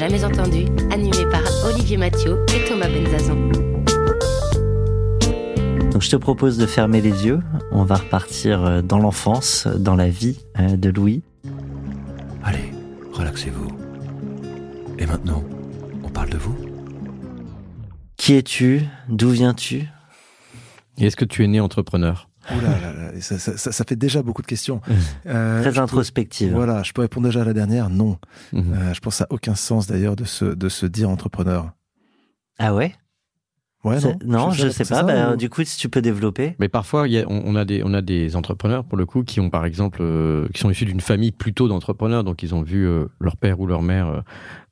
Jamais entendu, animé par Olivier Mathieu et Thomas Benzazon. Donc je te propose de fermer les yeux. On va repartir dans l'enfance, dans la vie de Louis. Allez, relaxez-vous. Et maintenant, on parle de vous. Qui es-tu ? D'où viens-tu ? Et est-ce que tu es né entrepreneur ? Ouh là là, ça fait déjà beaucoup de questions. Très introspective. Voilà, je peux répondre déjà à la dernière, non. Mm-hmm. Je pense que ça n'a aucun sens d'ailleurs de se dire entrepreneur. Ah ouais ? Ouais, non, je ne sais pas. Du coup, si tu peux développer. Mais parfois, on a des entrepreneurs, pour le coup, qui ont, par exemple, qui sont issus d'une famille plutôt d'entrepreneurs. Donc, ils ont vu leur père ou leur mère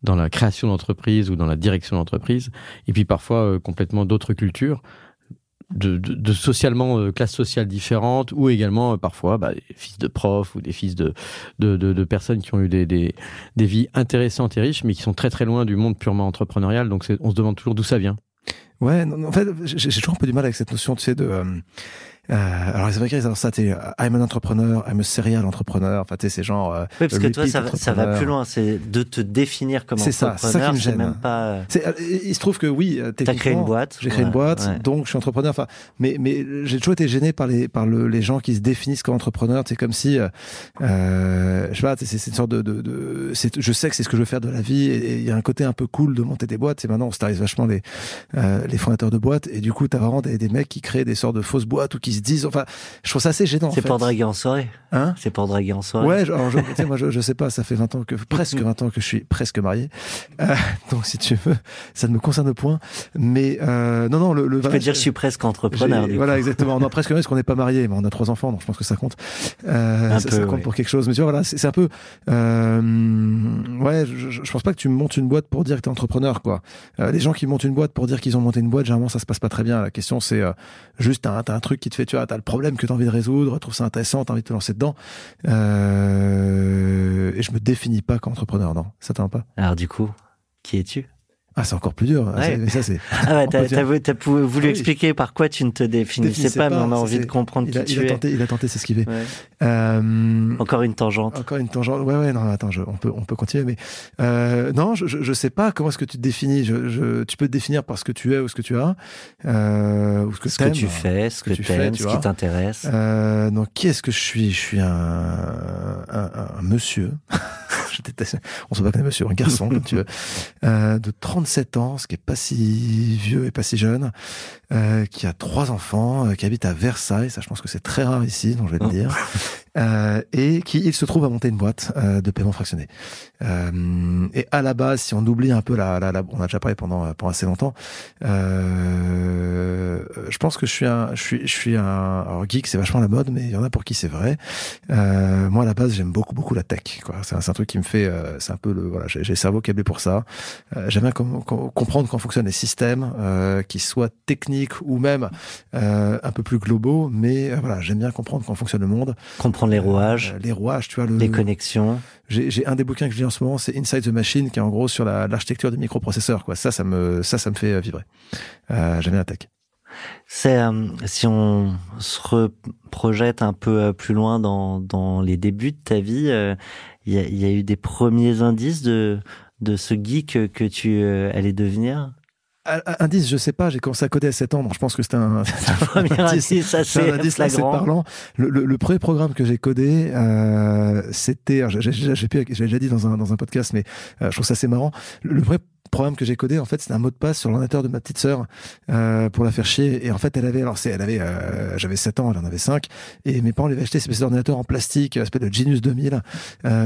dans la création d'entreprise ou dans la direction d'entreprise. Et puis, parfois, complètement d'autres cultures, de socialement, classes sociales différentes, ou également, parfois, des fils de profs ou des fils de personnes qui ont eu des vies intéressantes et riches, mais qui sont très, très loin du monde purement entrepreneurial. Donc, on se demande toujours d'où ça vient. Ouais, en fait, j'ai toujours un peu du mal avec cette notion, tu sais, de... alors, les Américains, ils adorent ça, tu sais, I'm an entrepreneur, I'm a serial entrepreneur, enfin, tu sais, c'est genre... oui, parce que toi, ça va plus loin, c'est de te définir comme entrepreneur, c'est ça qui me gêne. Même pas... il se trouve que oui, techniquement... T'as créé une boîte. J'ai créé une boîte, ouais. Donc je suis entrepreneur, enfin, mais j'ai toujours été gêné par les gens qui se définissent comme entrepreneur, tu sais, comme si, je sais pas, c'est une sorte de je sais que c'est ce que je veux faire de la vie, et il y a un côté un peu cool de monter des boîtes, c'est maintenant, on starise vachement les fondateurs de boîtes, et du coup, t'as vraiment des mecs qui créent des sortes de fausses boîtes ou qui se disent, enfin, je trouve ça assez gênant. C'est pour draguer en soirée. Hein ? C'est pour draguer en soirée. Ouais, alors, moi, je sais pas, ça fait 20 ans presque 20 ans que je suis presque marié. Donc, si tu veux, ça ne me concerne point. Mais, non, le je peux dire, je suis presque entrepreneur. Voilà, exactement. Non, presque, parce qu'on n'est pas marié, mais on a 3 enfants, donc je pense que ça compte. Ça compte, ouais. Pour quelque chose. Mais tu vois, voilà, c'est un peu, ouais, je pense pas que tu montes une boîte pour dire que t'es entrepreneur, quoi. Les gens qui montent une boîte pour dire qu'ils ont monté une boîte, généralement ça se passe pas très bien. La question c'est juste t'as un truc qui te fait, tu vois, t'as le problème que t'as envie de résoudre, trouve ça intéressant, t'as envie de te lancer dedans. Et je me définis pas comme entrepreneur, non, ça t'aime pas. Alors du coup, qui es-tu ? Ah, c'est encore plus dur. Ouais. Mais ça, c'est... Ah ouais, t'as voulu expliquer par quoi tu ne te définissais pas, mais on a envie de comprendre qui tu es. Il a tenté s'esquiver. Ouais. Encore une tangente. Ouais, non, attends, on peut continuer, mais non, je sais pas comment est-ce que tu te définis. Tu peux te définir par ce que tu es ou ce que tu as, ou ce que t'aimes. Ce que tu fais, ce que tu t'aimes, ce qui t'intéresse. Donc, qui est-ce que je suis ? Je suis un monsieur. Je déteste. On se bat avec des messieurs, un garçon, comme tu veux, de 37 ans, ce qui est pas si vieux et pas si jeune, qui a 3 enfants, qui habite à Versailles, ça je pense que c'est très rare ici, donc je vais te dire, et qui, il se trouve, à monter une boîte de paiement fractionné. Et à la base, si on oublie un peu on a déjà parlé pendant assez longtemps, je pense que je suis un, alors geek, c'est vachement la mode, mais il y en a pour qui c'est vrai. Moi, à la base, j'aime beaucoup, beaucoup la tech, quoi. C'est un truc qui me fait, c'est un peu j'ai le cerveau câblé pour ça. J'aime bien comprendre comment fonctionnent les systèmes, qu'ils soient techniques ou même un peu plus globaux, mais voilà, j'aime bien comprendre comment fonctionne le monde. Comprendre les rouages. Les rouages, tu vois, les connexions. J'ai un des bouquins que je lis en ce moment, c'est Inside the Machine, qui est en gros sur l'architecture des microprocesseurs, quoi. Ça me fait vibrer. J'aime bien la tech. C'est, si on se reprojette un peu plus loin dans les débuts de ta vie, il y a eu des premiers indices de ce geek que tu allais devenir ? Indice, je sais pas, j'ai commencé à coder à 7 ans, donc je pense que c'était un premier indice assez parlant. Le premier programme que j'ai codé, c'était, j'ai déjà dit dans un podcast, mais je trouve ça assez marrant. Le vrai programme que j'ai codé, en fait, c'était un mot de passe sur l'ordinateur de ma petite sœur, pour la faire chier. Et en fait, j'avais 7 ans, elle en avait 5. Et mes parents lui avaient acheté ces petits ordinateurs en plastique, une espèce de Genius 2000.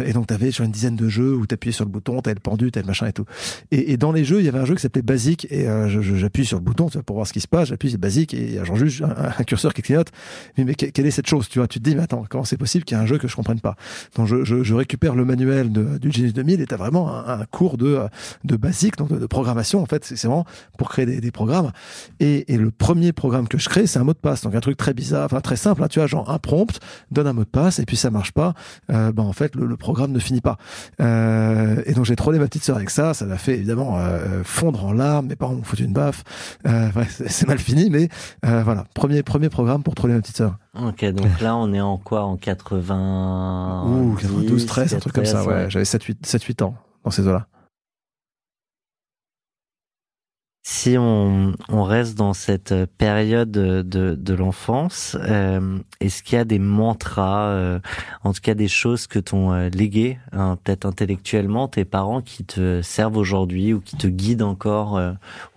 Et donc, t'avais sur une dizaine de jeux où t'appuyais sur le bouton, t'avais le pendu, t'avais le machin et tout. Et dans les jeux, il y avait un jeu qui s'appelait Basic. Et j'appuie sur le bouton, tu vois, pour voir ce qui se passe. J'appuie, c'est Basic. Et il y a genre juste un curseur qui clignote. Mais quelle est cette chose, tu vois? Tu te dis, mais attends, comment c'est possible qu'il y ait un jeu que je comprenne pas? Donc, je récupère le manuel du Genius 2000 et t'as vraiment un cours de Basic. Donc de programmation, en fait, c'est vraiment pour créer des programmes. Et le premier programme que je crée, c'est un mot de passe, donc un truc très bizarre, enfin très simple, hein, tu vois, genre un prompt, donne un mot de passe, et puis ça marche pas, en fait le programme ne finit pas. Et donc j'ai trollé ma petite sœur avec ça l'a fait évidemment fondre en larmes, mes parents m'ont foutu une baffe, c'est mal fini, mais voilà, premier programme pour troller ma petite sœur. Ok, donc là on est en quoi, en 90... 92, 13, un truc comme ça, ouais. J'avais 7-8 ans dans ces eaux-là. Si on reste dans cette période de l'enfance, est-ce qu'il y a des mantras, en tout cas des choses que t'ont léguées, hein, peut-être intellectuellement, tes parents qui te servent aujourd'hui ou qui te guident encore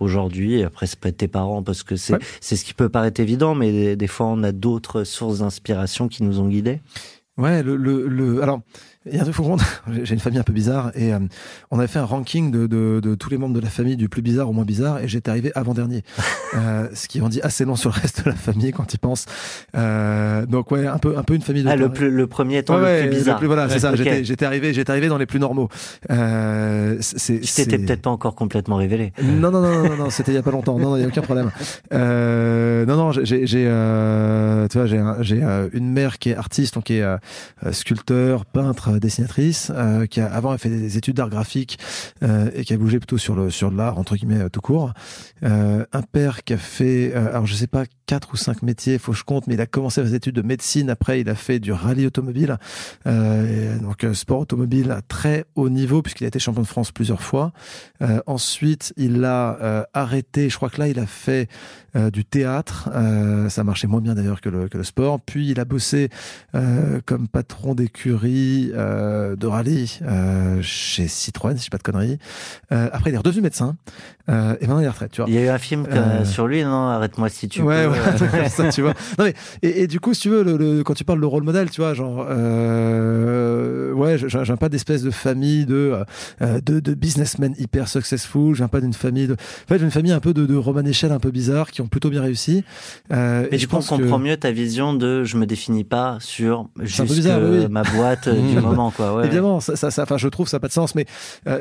aujourd'hui? Et après, ça peut être tes parents parce que c'est, ouais, c'est ce qui peut paraître évident, mais des fois, on a d'autres sources d'inspiration qui nous ont guidés. Ouais, alors, il y a un truc, j'ai une famille un peu bizarre et on avait fait un ranking de tous les membres de la famille du plus bizarre au moins bizarre et j'étais arrivé avant-dernier. Ce qui en dit assez long sur le reste de la famille quand ils pensent. Donc ouais, un peu une famille de... Ah, le premier étant le plus bizarre. Voilà, ouais, c'est ça. Okay. J'étais arrivé dans les plus normaux. T'étais peut-être pas encore complètement révélé. Non, c'était il y a pas longtemps. Non, il y a aucun problème. J'ai une mère qui est artiste, donc qui est sculpteur, peintre, dessinatrice, qui a, avant elle fait des études d'art graphique et qui a bougé plutôt sur l'art entre guillemets tout court. Un père qui a fait alors je sais pas 4 ou 5 métiers, faut que je compte, mais il a commencé ses études de médecine, après il a fait du rallye automobile, donc sport automobile à très haut niveau puisqu'il a été champion de France plusieurs fois. Ensuite il a arrêté, je crois que là il a fait du théâtre, ça marchait moins bien d'ailleurs que le sport, puis il a bossé comme patron d'écurie de rallye chez Citroën, si je ne dis pas de conneries. Après, il est redevenu médecin et maintenant il est retraité. Tu vois. Il y a eu un film sur lui, non ? Arrête-moi si tu peux. Ouais, ça, tu vois. Non, mais, et du coup, si tu veux, quand tu parles de rôle modèle, tu vois, genre, j'aime pas d'espèce de famille de businessmen hyper successful. J'aime pas d'une famille en fait, j'ai une famille un peu de Roman-Échelle un peu bizarre qui ont plutôt bien réussi. Mais je pense qu'on comprend mieux ta vision de je me définis pas sur juste bizarre, ma boîte du moment, quoi. Ouais. Évidemment, ça, je trouve ça n'a pas de sens. Mais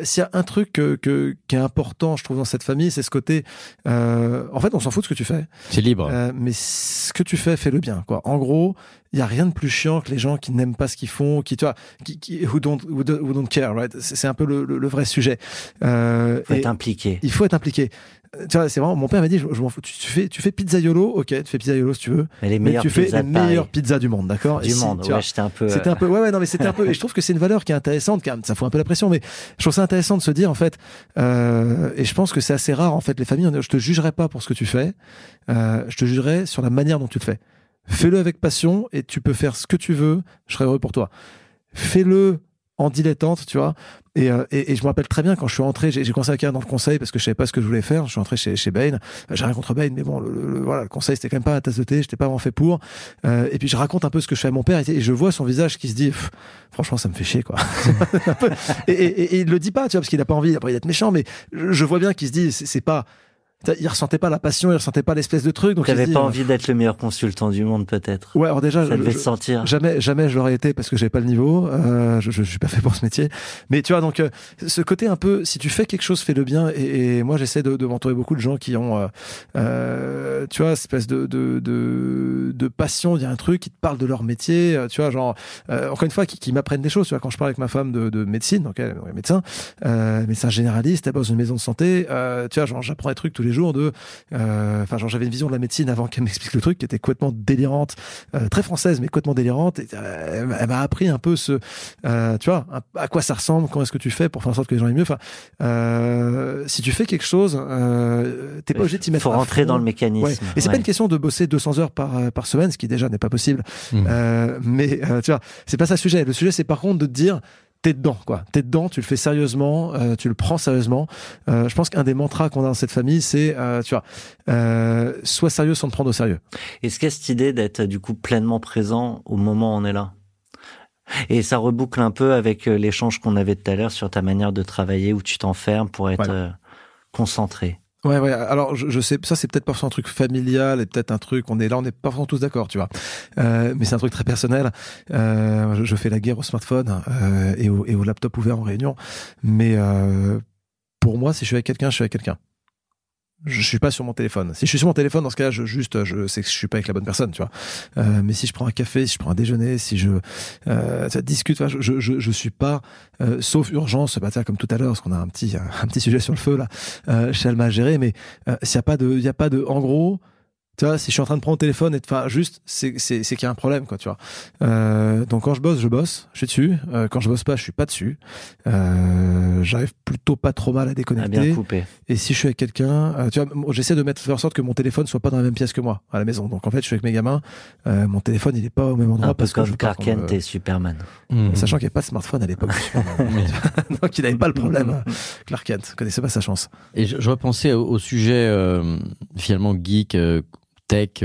s'il y a un truc qui est important, je trouve, dans cette famille, c'est ce côté. En fait, on s'en fout de ce que tu fais. C'est libre. Mais ce que tu fais, fais-le bien, quoi. En gros, il y a rien de plus chiant que les gens qui n'aiment pas ce qu'ils font, qui who don't care, right? C'est un peu le vrai sujet. Il faut être impliqué. Tu vois, c'est vraiment, mon père m'a dit, je m'en fous, tu fais pizzaiolo, ok, tu fais pizzaiolo si tu veux, mais tu fais les meilleures pizzas du monde, d'accord? C'était un peu, et je trouve que c'est une valeur qui est intéressante, quand même, ça fout un peu la pression, mais je trouve ça intéressant de se dire, en fait, et je pense que c'est assez rare, en fait, les familles, je te jugerai pas pour ce que tu fais, je te jugerai sur la manière dont tu le fais. Fais-le avec passion, et tu peux faire ce que tu veux, je serai heureux pour toi. Fais-le en dilettante, tu vois. Et je me rappelle très bien quand je suis entré, j'ai commencé à carrière dans le conseil parce que je savais pas ce que je voulais faire. Je suis entré chez Bain. J'ai rien contre Bain, mais bon, le conseil c'était quand même pas la tasse de thé. J'étais pas vraiment fait pour. Et puis je raconte un peu ce que je fais à mon père et je vois son visage qui se dit, franchement, ça me fait chier, quoi. et il le dit pas, tu vois, parce qu'il a pas envie après d'être méchant, mais je vois bien qu'il se dit, c'est pas. Il ressentait pas la passion, il ressentait pas l'espèce de truc. Donc t'avais pas envie d'être le meilleur consultant du monde, peut-être. Ouais, alors déjà, ça devait se sentir. Jamais je l'aurais été parce que j'avais pas le niveau. Je suis pas fait pour ce métier. Mais tu vois, donc ce côté un peu, si tu fais quelque chose, fais-le bien. Et moi, j'essaie de m'entourer beaucoup de gens qui ont, tu vois, cette espèce de passion. Il y a un truc qui te parle de leur métier. Tu vois, genre encore une fois, qui m'apprennent des choses. Tu vois, quand je parle avec ma femme de médecine, donc elle est médecin généraliste, elle bosse dans une maison de santé. Tu vois, genre j'apprends des trucs tous les jours j'avais une vision de la médecine avant qu'elle m'explique le truc qui était complètement délirante, très française mais complètement délirante, et elle m'a appris un peu ce tu vois, à quoi ça ressemble, comment est-ce que tu fais pour faire en sorte que les gens aient mieux, si tu fais quelque chose, t'es pas obligé de t'y mettre, faut rentrer dans le mécanisme, ouais. Et c'est pas une question de bosser 200 heures par semaine, ce qui déjà n'est pas possible. Mais tu vois, c'est pas ça le sujet, c'est par contre de te dire T'es dedans, tu le fais sérieusement, tu le prends sérieusement. Je pense qu'un des mantras qu'on a dans cette famille, c'est, tu vois, sois sérieux sans te prendre au sérieux. Est-ce qu'il y a cette idée d'être du coup pleinement présent au moment où on est là ? Et ça reboucle un peu avec l'échange qu'on avait tout à l'heure sur ta manière de travailler où tu t'enfermes pour être concentré. Ouais. Alors, je sais, ça c'est peut-être parfois un truc familial et peut-être un truc. On n'est pas forcément tous d'accord, tu vois. Mais c'est un truc très personnel. Je fais la guerre au smartphone et au laptop ouvert en réunion. Mais pour moi, si je suis avec quelqu'un, je suis avec quelqu'un. Je suis pas sur mon téléphone. Si je suis sur mon téléphone, dans ce cas-là, je sais que je suis pas avec la bonne personne, tu vois. Mais si je prends un café, si je prends un déjeuner, si ça discute, je suis pas, sauf urgence, comme tout à l'heure, parce qu'on a un petit sujet sur le feu, là, chez Alma à gérer, mais, s'il y a pas de, en gros, Tu vois, si je suis en train de prendre mon téléphone et enfin juste, c'est qu'il y a un problème, quoi, tu vois. Donc quand je bosse, je suis dessus. Quand je bosse pas, je suis pas dessus. J'arrive plutôt pas trop mal à déconnecter. À bien couper. Et si je suis avec quelqu'un, tu vois, j'essaie de faire en sorte que mon téléphone soit pas dans la même pièce que moi à la maison. Donc en fait, je suis avec mes gamins. Mon téléphone, il est pas au même endroit. Un peu parce comme que Clark Kent et Superman. Sachant qu'il n'y avait pas de smartphone à l'époque. Donc il n'avait pas le problème. Clark Kent connaissait pas sa chance. Et je repensais au sujet finalement geek. Tech,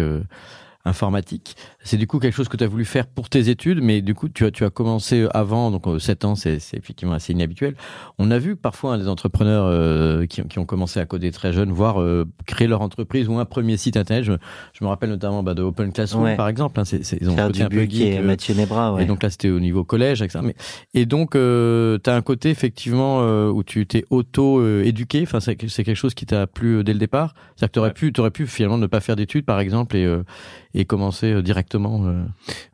informatique. C'est du coup quelque chose que tu as voulu faire pour tes études, mais du coup, tu as commencé avant, donc 7 ans, c'est effectivement assez inhabituel. On a vu parfois des entrepreneurs qui ont commencé à coder très jeunes, voire créer leur entreprise ou un premier site internet. Je me rappelle notamment de Open Classrooms, par exemple. Hein, ils ont Faire du un peu geek, et Mathieu Nébra. Ouais. Et donc là, c'était au niveau collège, avec ça. Mais, et donc, tu as un côté, effectivement, où tu t'es auto-éduqué. Enfin, c'est quelque chose qui t'a plu dès le départ. C'est-à-dire que tu aurais pu finalement ne pas faire d'études, par exemple, et commencer directement.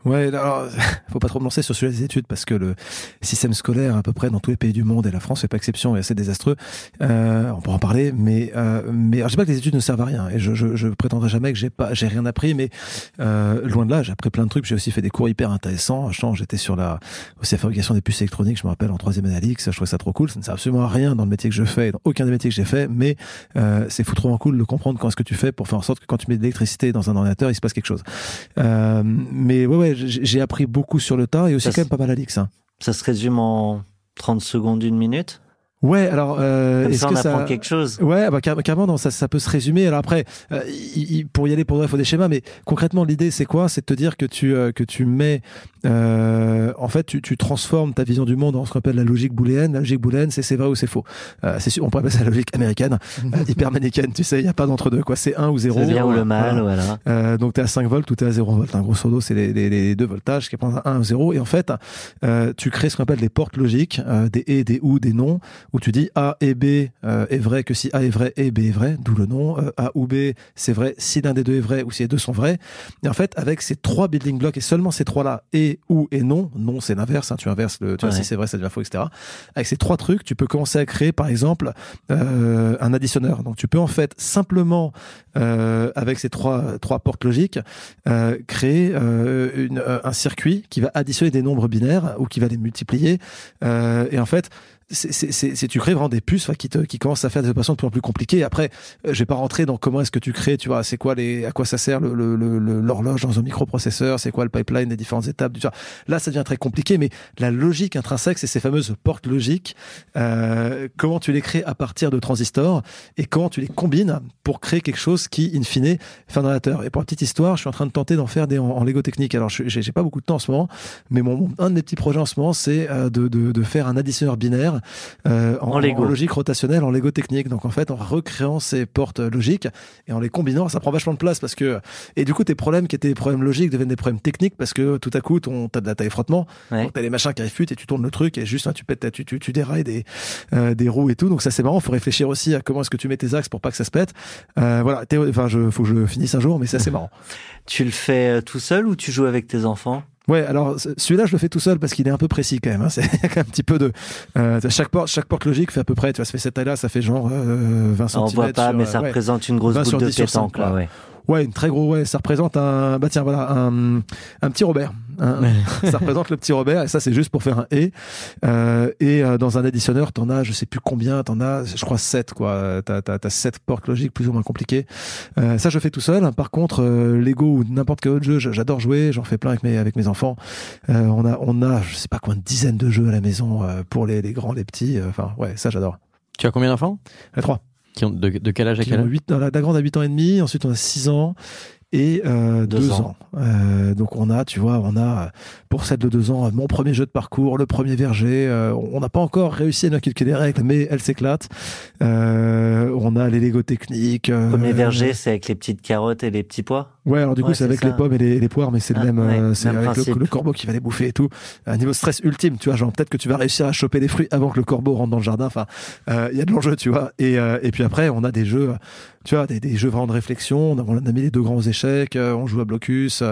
Ouais, alors faut pas trop me lancer sur le sujet des études parce que le système scolaire à peu près dans tous les pays du monde et la France fait pas exception et c'est désastreux. On pourra en parler, mais alors, je sais pas que les études ne servent à rien et je prétendrai jamais que j'ai rien appris, mais loin de là, j'ai appris plein de trucs. J'ai aussi fait des cours hyper intéressants. J'étais sur la fabrication des puces électroniques. Je me rappelle en 3e année X, je trouvais ça trop cool. Ça ne sert absolument à rien dans le métier que je fais, et dans aucun des métiers que j'ai fait, mais c'est foutrement cool de comprendre quand est-ce que tu fais pour faire en sorte que quand tu mets de l'électricité dans un ordinateur, il se passe quelque chose. Mais ouais, j'ai appris beaucoup sur le tas et aussi ça quand même pas mal à l'X. Hein. Ça se résume en 30 secondes, 1 minute? Ouais, alors comme est-ce ça, on apprend quelque chose. Ouais, bah carrément, non, ça peut se résumer. Alors après, pour y aller, pour moi, il faut des schémas, mais concrètement, l'idée, c'est quoi ? C'est de te dire que tu mets, en fait, tu transformes ta vision du monde en ce qu'on appelle la logique booléenne. La logique booléenne, c'est vrai ou c'est faux. On pourrait appeler ça la logique américaine, hyper manichéenne. Tu sais, il y a pas d'entre deux, quoi. C'est 1 ou 0. C'est bien ou le mal, voilà. Donc t'es à 5 volts ou t'es à 0 volts. Un grosso modo, c'est les deux voltages qui prennent 1 ou 0. Et en fait, tu crées ce qu'on appelle des portes logiques, des et, des ou, des non. Où tu dis A et B est vrai que si A est vrai et B est vrai, d'où le nom. A ou B, c'est vrai si l'un des deux est vrai ou si les deux sont vrais. Et en fait, avec ces 3 building blocks et seulement ces 3-là, et, ou et non, non c'est l'inverse, hein, tu inverses, si c'est vrai, ça devient faux, etc. Avec ces 3 trucs, tu peux commencer à créer, par exemple, un additionneur. Donc tu peux en fait simplement, avec ces 3 portes logiques, créer un circuit qui va additionner des nombres binaires ou qui va les multiplier. Et en fait, tu crées vraiment des puces qui commencent à faire des opérations de plus en plus compliquées. Après, je vais pas rentrer dans comment est-ce que tu crées, tu vois, c'est quoi à quoi ça sert l'horloge dans un microprocesseur, c'est quoi le pipeline des différentes étapes, tu vois. Là, ça devient très compliqué, mais la logique intrinsèque, c'est ces fameuses portes logiques, comment tu les crées à partir de transistors et comment tu les combines pour créer quelque chose qui, in fine, fait un ordinateur. Et pour une petite histoire, je suis en train de tenter d'en faire en Lego technique. Alors, j'ai pas beaucoup de temps en ce moment, mais un de mes petits projets en ce moment, c'est de faire un additionneur binaire en logique rotationnelle, en Lego technique. Donc en fait, en recréant ces portes logiques et en les combinant, ça prend vachement de place parce que, et du coup, tes problèmes qui étaient des problèmes logiques deviennent des problèmes techniques parce que tout à coup, t'as de la taille frottement, donc t'as les machins qui arrivent et tu tournes le truc et juste, hein, tu pètes, tu dérailles des roues et tout. Donc ça, c'est marrant. Faut réfléchir aussi à comment est-ce que tu mets tes axes pour pas que ça se pète. Voilà. Enfin, faut que je finisse un jour, mais c'est assez marrant. Tu le fais tout seul ou tu joues avec tes enfants? Ouais, alors celui-là je le fais tout seul parce qu'il est un peu précis quand même. Hein. C'est quand même un petit peu de chaque porte logique fait à peu près. Tu vois, ça fait cette taille-là, ça fait genre 20 cm. On voit pas, mais ça représente une grosse boule de pétanque là. Ouais. Ouais, une très grosse. Ouais, ça représente un petit Robert. Ça représente le petit Robert et ça c'est juste pour faire un et. Dans un additionneur, t'en as, je sais plus combien, je crois 7 quoi. T'as 7 portes logiques plus ou moins compliquées. Ça je fais tout seul. Par contre, Lego ou n'importe quel autre jeu, j'adore jouer. J'en fais plein avec mes enfants. On a je sais pas combien de dizaines de jeux à la maison pour les grands, les petits. Enfin ouais, ça j'adore. Tu as combien d'enfants? 3. De quel âge à quel âge? 8, la grande a 8 ans et demi, ensuite on a 6 ans et 2 ans. Donc on a pour celle de 2 ans mon premier jeu de parcours, le premier verger. On n'a pas encore réussi à nous inculquer des règles, mais elle s'éclate. On a les Lego techniques. Premier verger, c'est avec les petites carottes et les petits pois? Ouais, alors du coup, c'est avec les pommes et les poires, mais c'est le même, c'est même avec le corbeau qui va les bouffer et tout. Un niveau stress ultime, tu vois, genre peut-être que tu vas réussir à choper les fruits avant que le corbeau rentre dans le jardin. Enfin, il y a de l'enjeu, tu vois. Et puis après, on a des jeux, tu vois, des jeux vraiment de réflexion. On a mis les deux grands échecs, on joue à Blocus,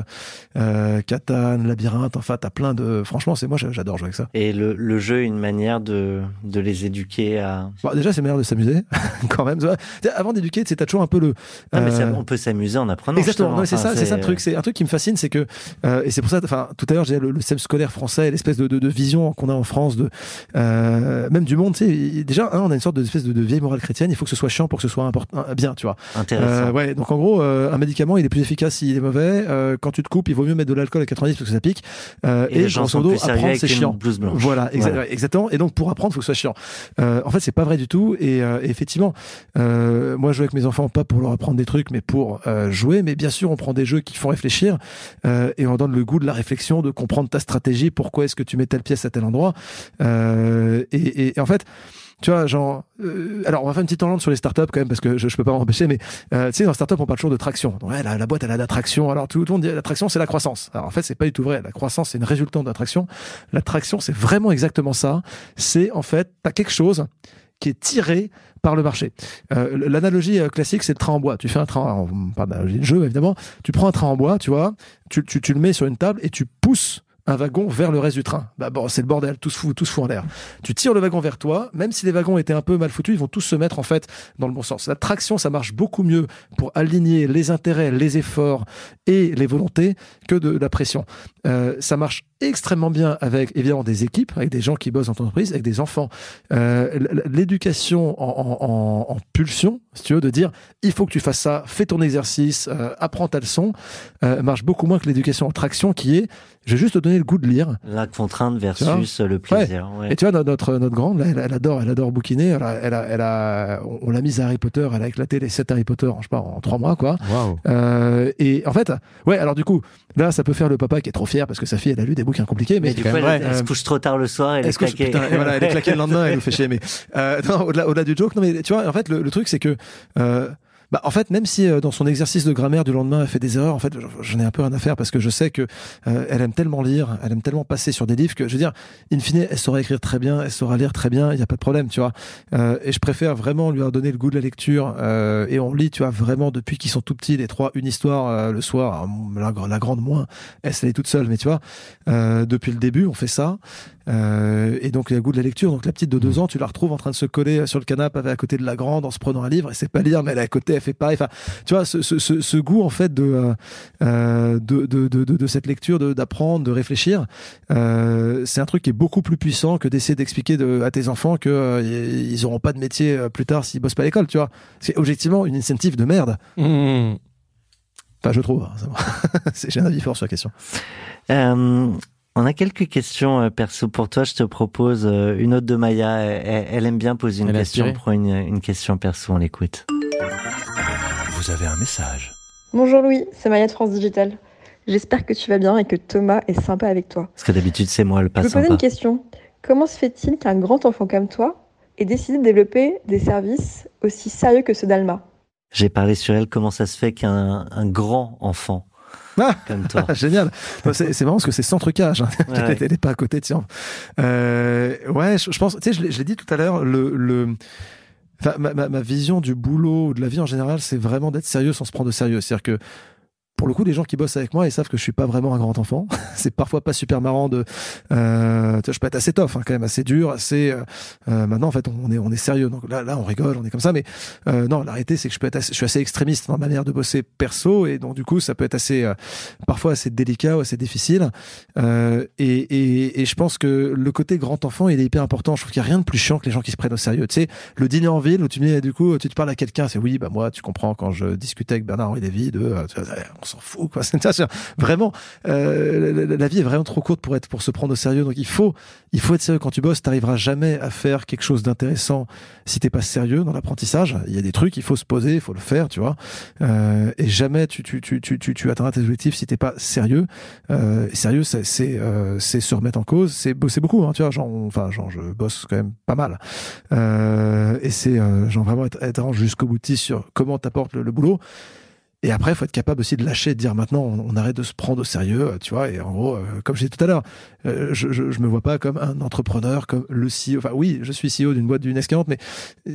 Catane, Labyrinthe, enfin, t'as plein de... Franchement, c'est moi, j'adore jouer avec ça. Et le jeu est une manière de les éduquer à... Bon, déjà, c'est une manière de s'amuser, quand même. Avant d'éduquer, tu sais, t'as toujours un peu le... Non, mais ça, on peut s'amuser en apprenant. Exactement, non, c'est ça le truc. C'est un truc qui me fascine, c'est que... et c'est pour ça, enfin, tout à l'heure, j'ai le système scolaire français, l'espèce de vision qu'on a en France, même du monde, tu sais. Déjà, on a une sorte d'espèce de vieille morale chrétienne, il faut que ce soit chiant pour que ce soit bien, tu vois. Intéressant. Ouais, donc en gros, un médicament, il est plus efficace s'il est mauvais. Quand tu te coupes, il vaut mieux mettre de l'alcool à 90 parce que ça pique. Et j'en suis plus sérieux avec une blouse blanche. Voilà, exactement. Et donc, pour apprendre, il faut que ce soit chiant. En fait, c'est pas vrai du tout. Et effectivement, moi, je joue avec mes enfants, pas pour leur apprendre des trucs, mais pour jouer. Mais bien sûr, on prend des jeux qui font réfléchir et on donne le goût de la réflexion, de comprendre ta stratégie, pourquoi est-ce que tu mets telle pièce à tel endroit. Et en fait... Tu vois, genre, alors on va faire une petite enlante sur les startups quand même parce que je peux pas m'en empêcher, mais tu sais, dans startup on parle toujours de traction. Donc, la boîte elle a de la traction. Alors tout le monde dit la traction c'est la croissance. Alors en fait c'est pas du tout vrai. La croissance c'est une résultante de la traction. La traction c'est vraiment exactement ça. C'est en fait t'as quelque chose qui est tiré par le marché. L'analogie classique, c'est le train en bois. Tu fais un train, alors, on parle d'analogie de jeu évidemment. Tu prends un train en bois, tu vois, tu le mets sur une table et tu pousses un wagon vers le reste du train. Bah bon, c'est le bordel, tout se fout en l'air. Tu tires le wagon vers toi, même si les wagons étaient un peu mal foutus, ils vont tous se mettre en fait dans le bon sens. La traction, ça marche beaucoup mieux pour aligner les intérêts, les efforts et les volontés que de la pression. Ça marche extrêmement bien avec évidemment des équipes, avec des gens qui bossent en entreprise, avec des enfants. L'éducation en pulsion, si tu veux, de dire il faut que tu fasses ça, fais ton exercice, apprends ta leçon, marche beaucoup moins que l'éducation en traction qui est je vais juste te donner le goût de lire. La contrainte versus le plaisir. Ouais. Ouais. Et tu vois, notre grande, là, elle adore bouquiner. On l'a mise à Harry Potter, elle a éclaté les 7 Harry Potter, je sais pas, en 3 mois, quoi. Wow. Et en fait, ouais, alors du coup, là, ça peut faire le papa qui est trop fier parce que sa fille, elle a lu des bouquins compliqués. Mais du coup, elle se couche trop tard le soir, elle est claquée. Voilà, elle est claquée le lendemain, elle nous fait chier. Mais non, au-delà du joke, non, mais tu vois, en fait, le truc, c'est que... Bah, en fait, même si dans son exercice de grammaire du lendemain, elle fait des erreurs, en fait, j'en ai un peu rien à faire parce que je sais que elle aime tellement lire, elle aime tellement passer sur des livres que, je veux dire, in fine, elle saura écrire très bien, elle saura lire très bien, il n'y a pas de problème, tu vois. Et je préfère vraiment lui donner le goût de la lecture. Et on lit, tu vois, vraiment depuis qu'ils sont tout petits, les trois, une histoire le soir, la grande moins, elle se lit toute seule, mais tu vois, depuis le début, on fait ça. Et donc le goût de la lecture, donc la petite de 2 ans, tu la retrouves en train de se coller sur le canapé à côté de la grande en se prenant un livre, elle sait pas lire mais elle est à côté, elle fait pareil. Enfin, tu vois ce goût en fait de cette lecture, d'apprendre, de réfléchir, c'est un truc qui est beaucoup plus puissant que d'essayer d'expliquer à tes enfants que ils auront pas de métier plus tard s'ils bossent pas à l'école, tu vois. C'est objectivement une incentive de merde. Enfin, je trouve. J'ai un avis fort sur la question. On a quelques questions perso pour toi. Je te propose une autre de Maya. Elle aime bien poser une question. Prends une question perso, on l'écoute. Vous avez un message. Bonjour Louis, c'est Maya de France Digital. J'espère que tu vas bien et que Thomas est sympa avec toi. Parce que d'habitude, c'est moi le pas sympa. Je vais poser une question. Comment se fait-il qu'un grand enfant comme toi ait décidé de développer des services aussi sérieux que ceux d'Alma ? J'ai parlé sur elle. Comment ça se fait qu'un grand enfant comme toi. Génial. C'est marrant parce que c'est sans trucage. Hein. Ouais. Elle n'est pas à côté, tiens. Ouais, je pense, tu sais, je l'ai dit tout à l'heure, ma vision du boulot ou de la vie en général, c'est vraiment d'être sérieux sans se prendre au sérieux. C'est-à-dire que pour le coup, les gens qui bossent avec moi, ils savent que je suis pas vraiment un grand enfant. C'est parfois pas super marrant je peux être assez tough, hein, quand même, assez dur, assez, maintenant, en fait, on est sérieux. Donc là, on rigole, on est comme ça, mais, non, la réalité, c'est que je suis assez extrémiste dans ma manière de bosser perso, et donc, du coup, ça peut être assez, parfois assez délicat ou assez difficile. Et je pense que le côté grand enfant, il est hyper important. Je trouve qu'il n'y a rien de plus chiant que les gens qui se prennent au sérieux. Tu sais, le dîner en ville où tu me dis, du coup, tu te parles à quelqu'un, c'est oui, bah, moi, tu comprends quand je discutais avec Bernard-Henri Lévy on s'en fout, quoi. C'est vraiment la vie est vraiment trop courte pour se prendre au sérieux. Donc il faut être sérieux quand tu bosses. T'arriveras jamais à faire quelque chose d'intéressant si t'es pas sérieux dans l'apprentissage. Il y a des trucs, il faut se poser, il faut le faire, tu vois. Et jamais tu atteindras tes objectifs si t'es pas sérieux. Sérieux, c'est se remettre en cause, c'est bosser beaucoup, hein, tu vois. Genre je bosse quand même pas mal. Et c'est genre vraiment être jusqu'au boutiste sur comment t'apportes le boulot. Et après, il faut être capable aussi de lâcher, de dire maintenant, on arrête de se prendre au sérieux, tu vois. Et en gros, comme je disais tout à l'heure, je me vois pas comme un entrepreneur, comme le CEO. Enfin, oui, je suis CEO d'une boîte d'une S40, mais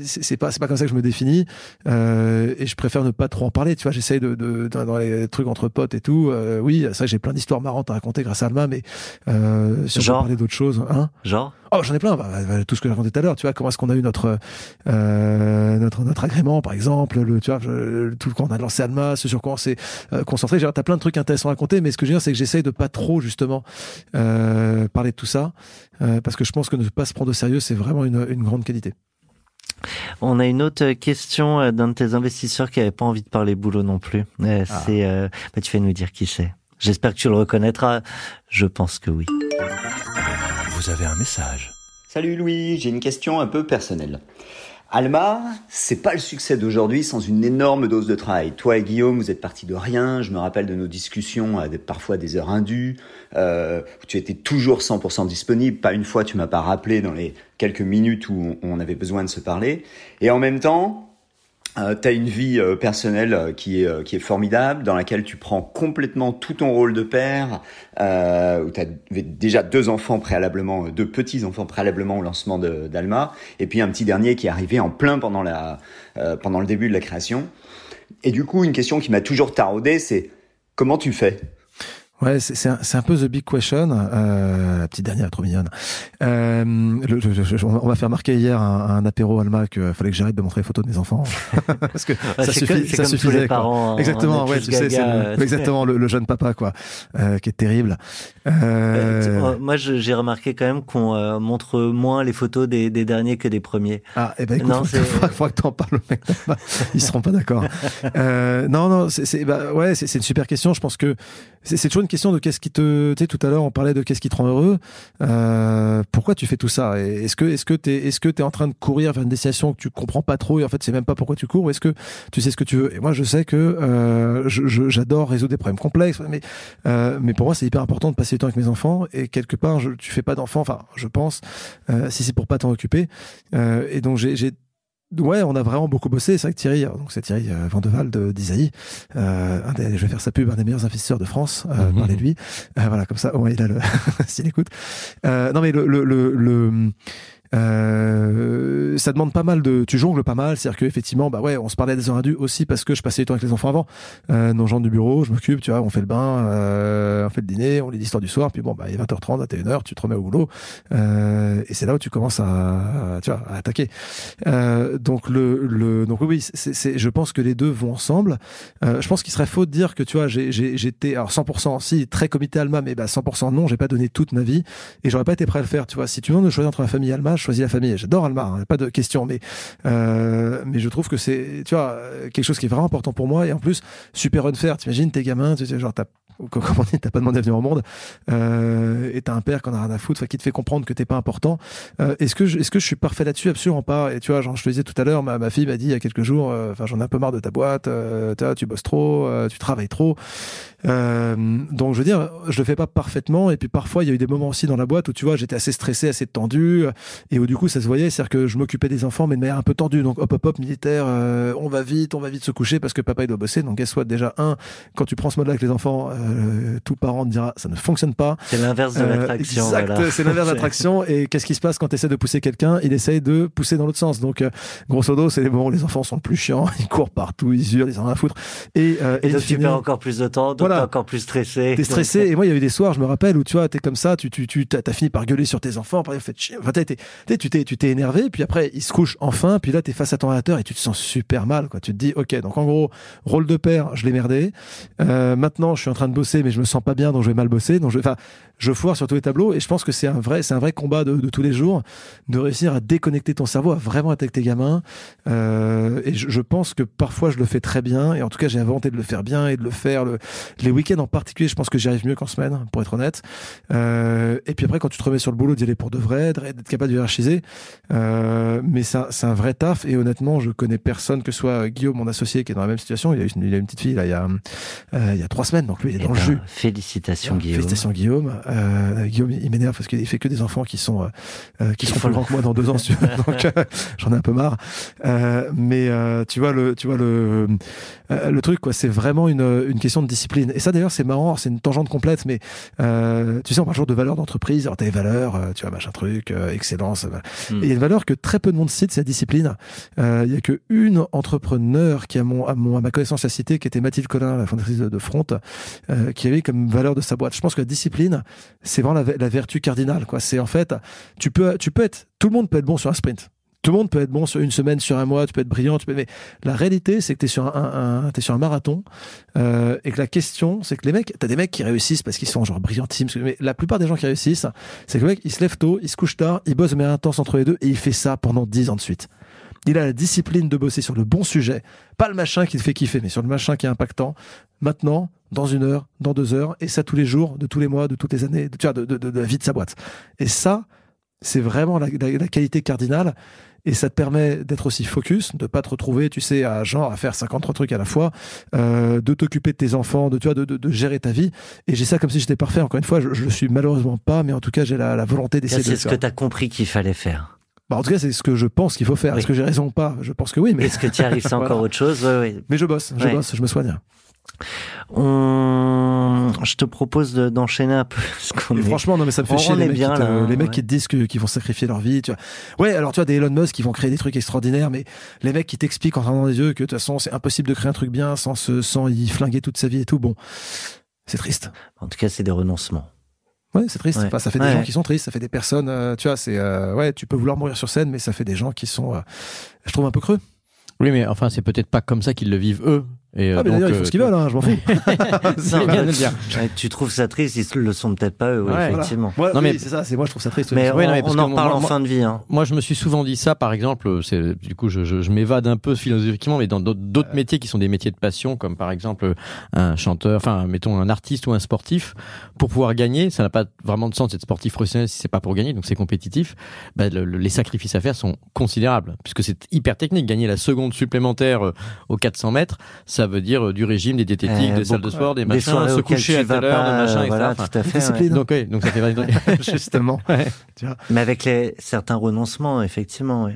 c'est pas comme ça que je me définis. Et je préfère ne pas trop en parler, tu vois. J'essaye dans les trucs entre potes et tout. Oui, c'est vrai, j'ai plein d'histoires marrantes à raconter grâce à Alma, mais si on peut parler d'autres choses, hein. Genre. Oh, j'en ai plein. Bah, tout ce que j'ai raconté tout à l'heure, tu vois, comment est-ce qu'on a eu notre agrément, par exemple, tout quand on a lancé Alma, ce sur quoi on s'est concentré. T'as plein de trucs intéressants à raconter, mais ce que je veux dire, c'est que j'essaye de pas trop, justement, parler de tout ça, parce que je pense que ne pas se prendre au sérieux, c'est vraiment une grande qualité. On a une autre question d'un de tes investisseurs qui avait pas envie de parler boulot non plus. C'est, bah, tu fais nous dire qui c'est. J'espère que tu le reconnaîtras. Je pense que oui. Vous avez un message. Salut Louis, j'ai une question un peu personnelle. Alma, c'est pas le succès d'aujourd'hui sans une énorme dose de travail. Toi et Guillaume, vous êtes partis de rien. Je me rappelle de nos discussions, parfois des heures indues. Tu étais toujours 100% disponible. Pas une fois tu m'as pas rappelé dans les quelques minutes où on avait besoin de se parler. Et en même temps, t'as une vie personnelle qui est formidable, dans laquelle tu prends complètement tout ton rôle de père, où t'as déjà deux petits-enfants préalablement au lancement d'Alma, et puis un petit dernier qui est arrivé en plein pendant le début de la création. Et du coup, une question qui m'a toujours taraudé, c'est comment tu fais ? Ouais, c'est un peu the big question. Petite dernière, trop mignonne. On m'a fait remarquer hier un apéro Alma qu'il fallait que j'arrête de montrer les photos de mes enfants parce que ouais, ça suffisait. Tous les parents, exactement, ouais, tu sais, c'est exactement le jeune papa quoi, qui est terrible. Moi, j'ai remarqué quand même qu'on montre moins les photos des derniers que des premiers. Ah, et ben écoute, il faudra que t'en parles, mec. Ils seront pas d'accord. C'est une super question. Je pense que c'est toujours une question de qu'est-ce qui te, tu sais, tout à l'heure on parlait de qu'est-ce qui te rend heureux, pourquoi tu fais tout ça, et est-ce que t'es en train de courir vers une destination que tu comprends pas trop et en fait c'est même pas pourquoi tu cours, ou est-ce que tu sais ce que tu veux. Et moi je sais que j'adore résoudre des problèmes complexes, mais pour moi c'est hyper important de passer du temps avec mes enfants, et quelque part tu fais pas d'enfants, enfin je pense, si c'est pour pas t'en occuper, et donc ouais, on a vraiment beaucoup bossé. C'est vrai que Thierry Vandevalle de Dizayi, je vais faire sa pub, un des meilleurs investisseurs de France, parlez-lui. Voilà, comme ça, ouais, il a le, s'il écoute. Non, mais ça demande pas mal tu jongles pas mal, c'est-à-dire que, effectivement, bah ouais, on se parlait des heures indues aussi parce que je passais du temps avec les enfants avant, nos gens du bureau, je m'occupe, tu vois, on fait le bain, on fait le dîner, on lit l'histoire du soir, puis bon, bah, il est 20h30, à 21h, tu te remets au boulot, et c'est là où tu commences à attaquer. Donc oui, je pense que les deux vont ensemble. Je pense qu'il serait faux de dire que, tu vois, j'étais, alors 100%, si, très comité Alma, mais bah, 100% non, j'ai pas donné toute ma vie, et j'aurais pas été prêt à le faire, tu vois. Si tu veux, de choisir entre la famille Alma, je choisis la famille. J'adore Alma, hein, pas de question, mais je trouve que c'est, tu vois, quelque chose qui est vraiment important pour moi, et en plus super unfair. T'imagines tes gamins, tu sais, genre t'as pas demandé à venir au monde, et t'as un père qu'on a rien à foutre, qui te fait comprendre que t'es pas important. Est-ce que je suis parfait là-dessus? Absolument pas. Et tu vois, genre je te disais tout à l'heure, ma fille m'a dit il y a quelques jours, j'en ai un peu marre de ta boîte, tu bosses trop, tu travailles trop. Donc je veux dire, je le fais pas parfaitement, et puis parfois il y a eu des moments aussi dans la boîte où tu vois j'étais assez stressé, assez tendu, et où du coup ça se voyait, c'est-à-dire que je m'occupais des enfants mais de manière un peu tendue, donc hop militaire, on va vite se coucher parce que papa il doit bosser. Donc guess what, déjà quand tu prends ce mode-là avec les enfants, tout parent te dira ça ne fonctionne pas. C'est l'inverse de l'attraction. Exact, voilà. C'est l'inverse de l'attraction. Et qu'est-ce qui se passe quand tu essaies de pousser quelqu'un? Il essaye de pousser dans l'autre sens. Donc grosso modo c'est les moments où les enfants sont le plus chiants, ils courent partout, ils hurlent, ils en ont à foutre, et donc tu perds encore plus de temps. T'es encore plus stressé. T'es stressé. Et moi, il y a eu des soirs, je me rappelle, où tu vois, t'es comme ça, t'as fini par gueuler sur tes enfants, par exemple, enfin, tu t'es énervé, puis après, ils se couchent enfin, puis là, t'es face à ton ordinateur et tu te sens super mal, quoi. Tu te dis, ok, donc en gros, rôle de père, je l'ai merdé. Maintenant, je suis en train de bosser, mais je me sens pas bien, donc je vais mal bosser. Donc je foire sur tous les tableaux, et je pense que c'est un vrai combat de tous les jours, de réussir à déconnecter ton cerveau, à vraiment attaquer tes gamins. Et je pense que parfois, je le fais très bien, et en tout cas, j'ai inventé de le faire bien et de le faire. Les week-ends en particulier, je pense que j'y arrive mieux qu'en semaine, pour être honnête. Et puis après, quand tu te remets sur le boulot, d'y aller pour de vrai, d'être capable de hiérarchiser. Mais ça, c'est un vrai taf. Et honnêtement, je connais personne, que ce soit Guillaume, mon associé, qui est dans la même situation. Il a une petite fille là, il y a 3 semaines. Donc lui, il est dans le jus. Félicitations Guillaume. Félicitations Guillaume. Guillaume, il m'énerve parce qu'il fait que des enfants qui sont plus grands que moi dans 2 ans. Donc j'en ai un peu marre. Mais tu vois le truc quoi. C'est vraiment une question de discipline. Et ça d'ailleurs c'est marrant, c'est une tangente complète. Mais tu sais on parle toujours de valeurs d'entreprise. Alors t'as des valeurs, tu vois machin truc, excellence. Et il y a une valeur que très peu de monde cite, c'est la discipline. Il y a que une entrepreneur qui à ma connaissance a cité, qui était Mathilde Collin, la fondatrice de Front, qui avait comme valeur de sa boîte. Je pense que la discipline, c'est vraiment la vertu cardinale, quoi. C'est en fait, tout le monde peut être bon sur un sprint. Tout le monde peut être bon sur une semaine, sur un mois, tu peux être brillant, mais la réalité, c'est que t'es sur un marathon, et que la question, c'est que les mecs, t'as des mecs qui réussissent parce qu'ils sont genre brillantimes, mais la plupart des gens qui réussissent, c'est que le mec, il se lève tôt, il se couche tard, il bosse mais intense entre les deux, et il fait ça pendant 10 ans de suite. Il a la discipline de bosser sur le bon sujet, pas le machin qui te fait kiffer, mais sur le machin qui est impactant, maintenant, dans 1 heure, dans 2 heures, et ça tous les jours, de tous les mois, de toutes les années, de la vie de sa boîte. Et ça, c'est vraiment la qualité cardinale, et ça te permet d'être aussi focus, de pas te retrouver, tu sais, à faire 53 trucs à la fois, de t'occuper de tes enfants, de gérer ta vie. Et j'ai ça comme si j'étais parfait, encore une fois, je le suis malheureusement pas, mais en tout cas, j'ai la volonté d'essayer de le faire. C'est ce que t'as compris qu'il fallait faire. Bah en tout cas, c'est ce que je pense qu'il faut faire. Oui. Est-ce que j'ai raison ou pas ? Je pense que oui. Mais... Est-ce que tu y arrives, c'est encore voilà. Autre chose ? Oui. Mais je bosse, je me soigne. Je te propose d'enchaîner un peu ce qu'on est. Franchement, non, mais ça me fait chier les mecs qui te disent qu'ils vont sacrifier leur vie, tu vois. Ouais, alors tu vois, des Elon Musk qui vont créer des trucs extraordinaires, mais les mecs qui t'expliquent en regardant les yeux que de toute façon, c'est impossible de créer un truc bien sans y flinguer toute sa vie et tout, bon, c'est triste. En tout cas, c'est des renoncements. Ouais, c'est triste. Ouais. Enfin, ça fait des gens qui sont tristes, ça fait des personnes, tu vois, c'est, tu peux vouloir mourir sur scène, mais ça fait des gens qui sont, je trouve un peu creux. Oui, mais enfin, c'est peut-être pas comme ça qu'ils le vivent eux. Et mais d'ailleurs, ils font ce qu'ils veulent, hein, je m'en fous. Non, bien de dire. Tu trouves ça triste, ils le sont peut-être pas eux, ouais, effectivement. Voilà. Ouais, non, mais c'est ça, moi je trouve ça triste. Mais on en parle en fin de vie. Hein. Moi, je me suis souvent dit ça, par exemple, du coup, je m'évade un peu philosophiquement, mais dans d'autres métiers qui sont des métiers de passion, comme par exemple un chanteur, enfin, mettons un artiste ou un sportif, pour pouvoir gagner, ça n'a pas vraiment de sens d'être sportif professionnel si c'est pas pour gagner, donc c'est compétitif. Bah, les sacrifices à faire sont considérables, puisque c'est hyper technique. Gagner la seconde supplémentaire aux 400 mètres, ça veut dire du régime, des diététiques, des salles de sport, des machins, se coucher à telle heure, des machins, voilà, etc. Tout à fait. Ouais. Donc ça fait justement. Ouais. Tu vois. Mais avec certains renoncements, effectivement, oui.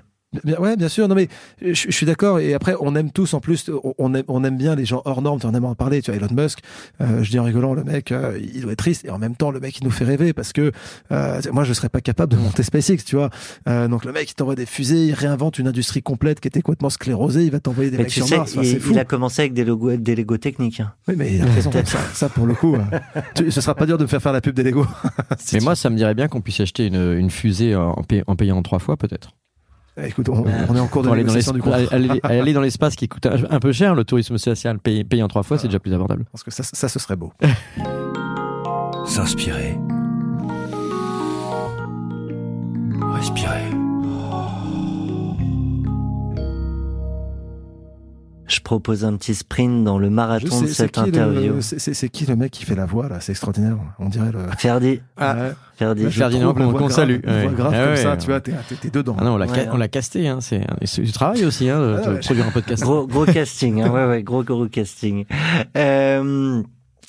Ouais, bien sûr. Non mais je suis d'accord. Et après, on aime tous en plus. On aime bien les gens hors normes. On aime en parler. Tu vois, Elon Musk. Je dis en rigolant, le mec, il doit être triste. Et en même temps, le mec, il nous fait rêver parce que moi, je serais pas capable de monter SpaceX. Tu vois. Donc le mec, il t'envoie des fusées, il réinvente une industrie complète qui était complètement sclérosée. Il va t'envoyer des mecs sur Mars. Enfin, c'est fou. Il a commencé avec des Lego techniques. Oui, mais il a raison. Ça, pour le coup, ce sera pas dur de me faire la pub des Lego. Mais moi, ça me dirait bien qu'on puisse acheter une fusée en payant 3 fois, peut-être. Écoute, on est en cours de négociation du contrat. Aller dans l'espace qui coûte un peu cher, le tourisme spatial payé en 3 fois, c'est déjà plus abordable. Parce que ça, ce serait beau. S'inspirer. Respirer. Je propose un petit sprint dans le marathon de cette interview. C'est qui le mec qui fait la voix là ? C'est extraordinaire. On dirait le. Ferdi. Ah ouais. Ferdinand, qu'on salue. Ouais. Grave comme ça, tu vois, t'es dedans. Ah non, on l'a casté, hein. C'est du travail aussi, hein, de produire un podcast. Gros casting, hein, gros casting.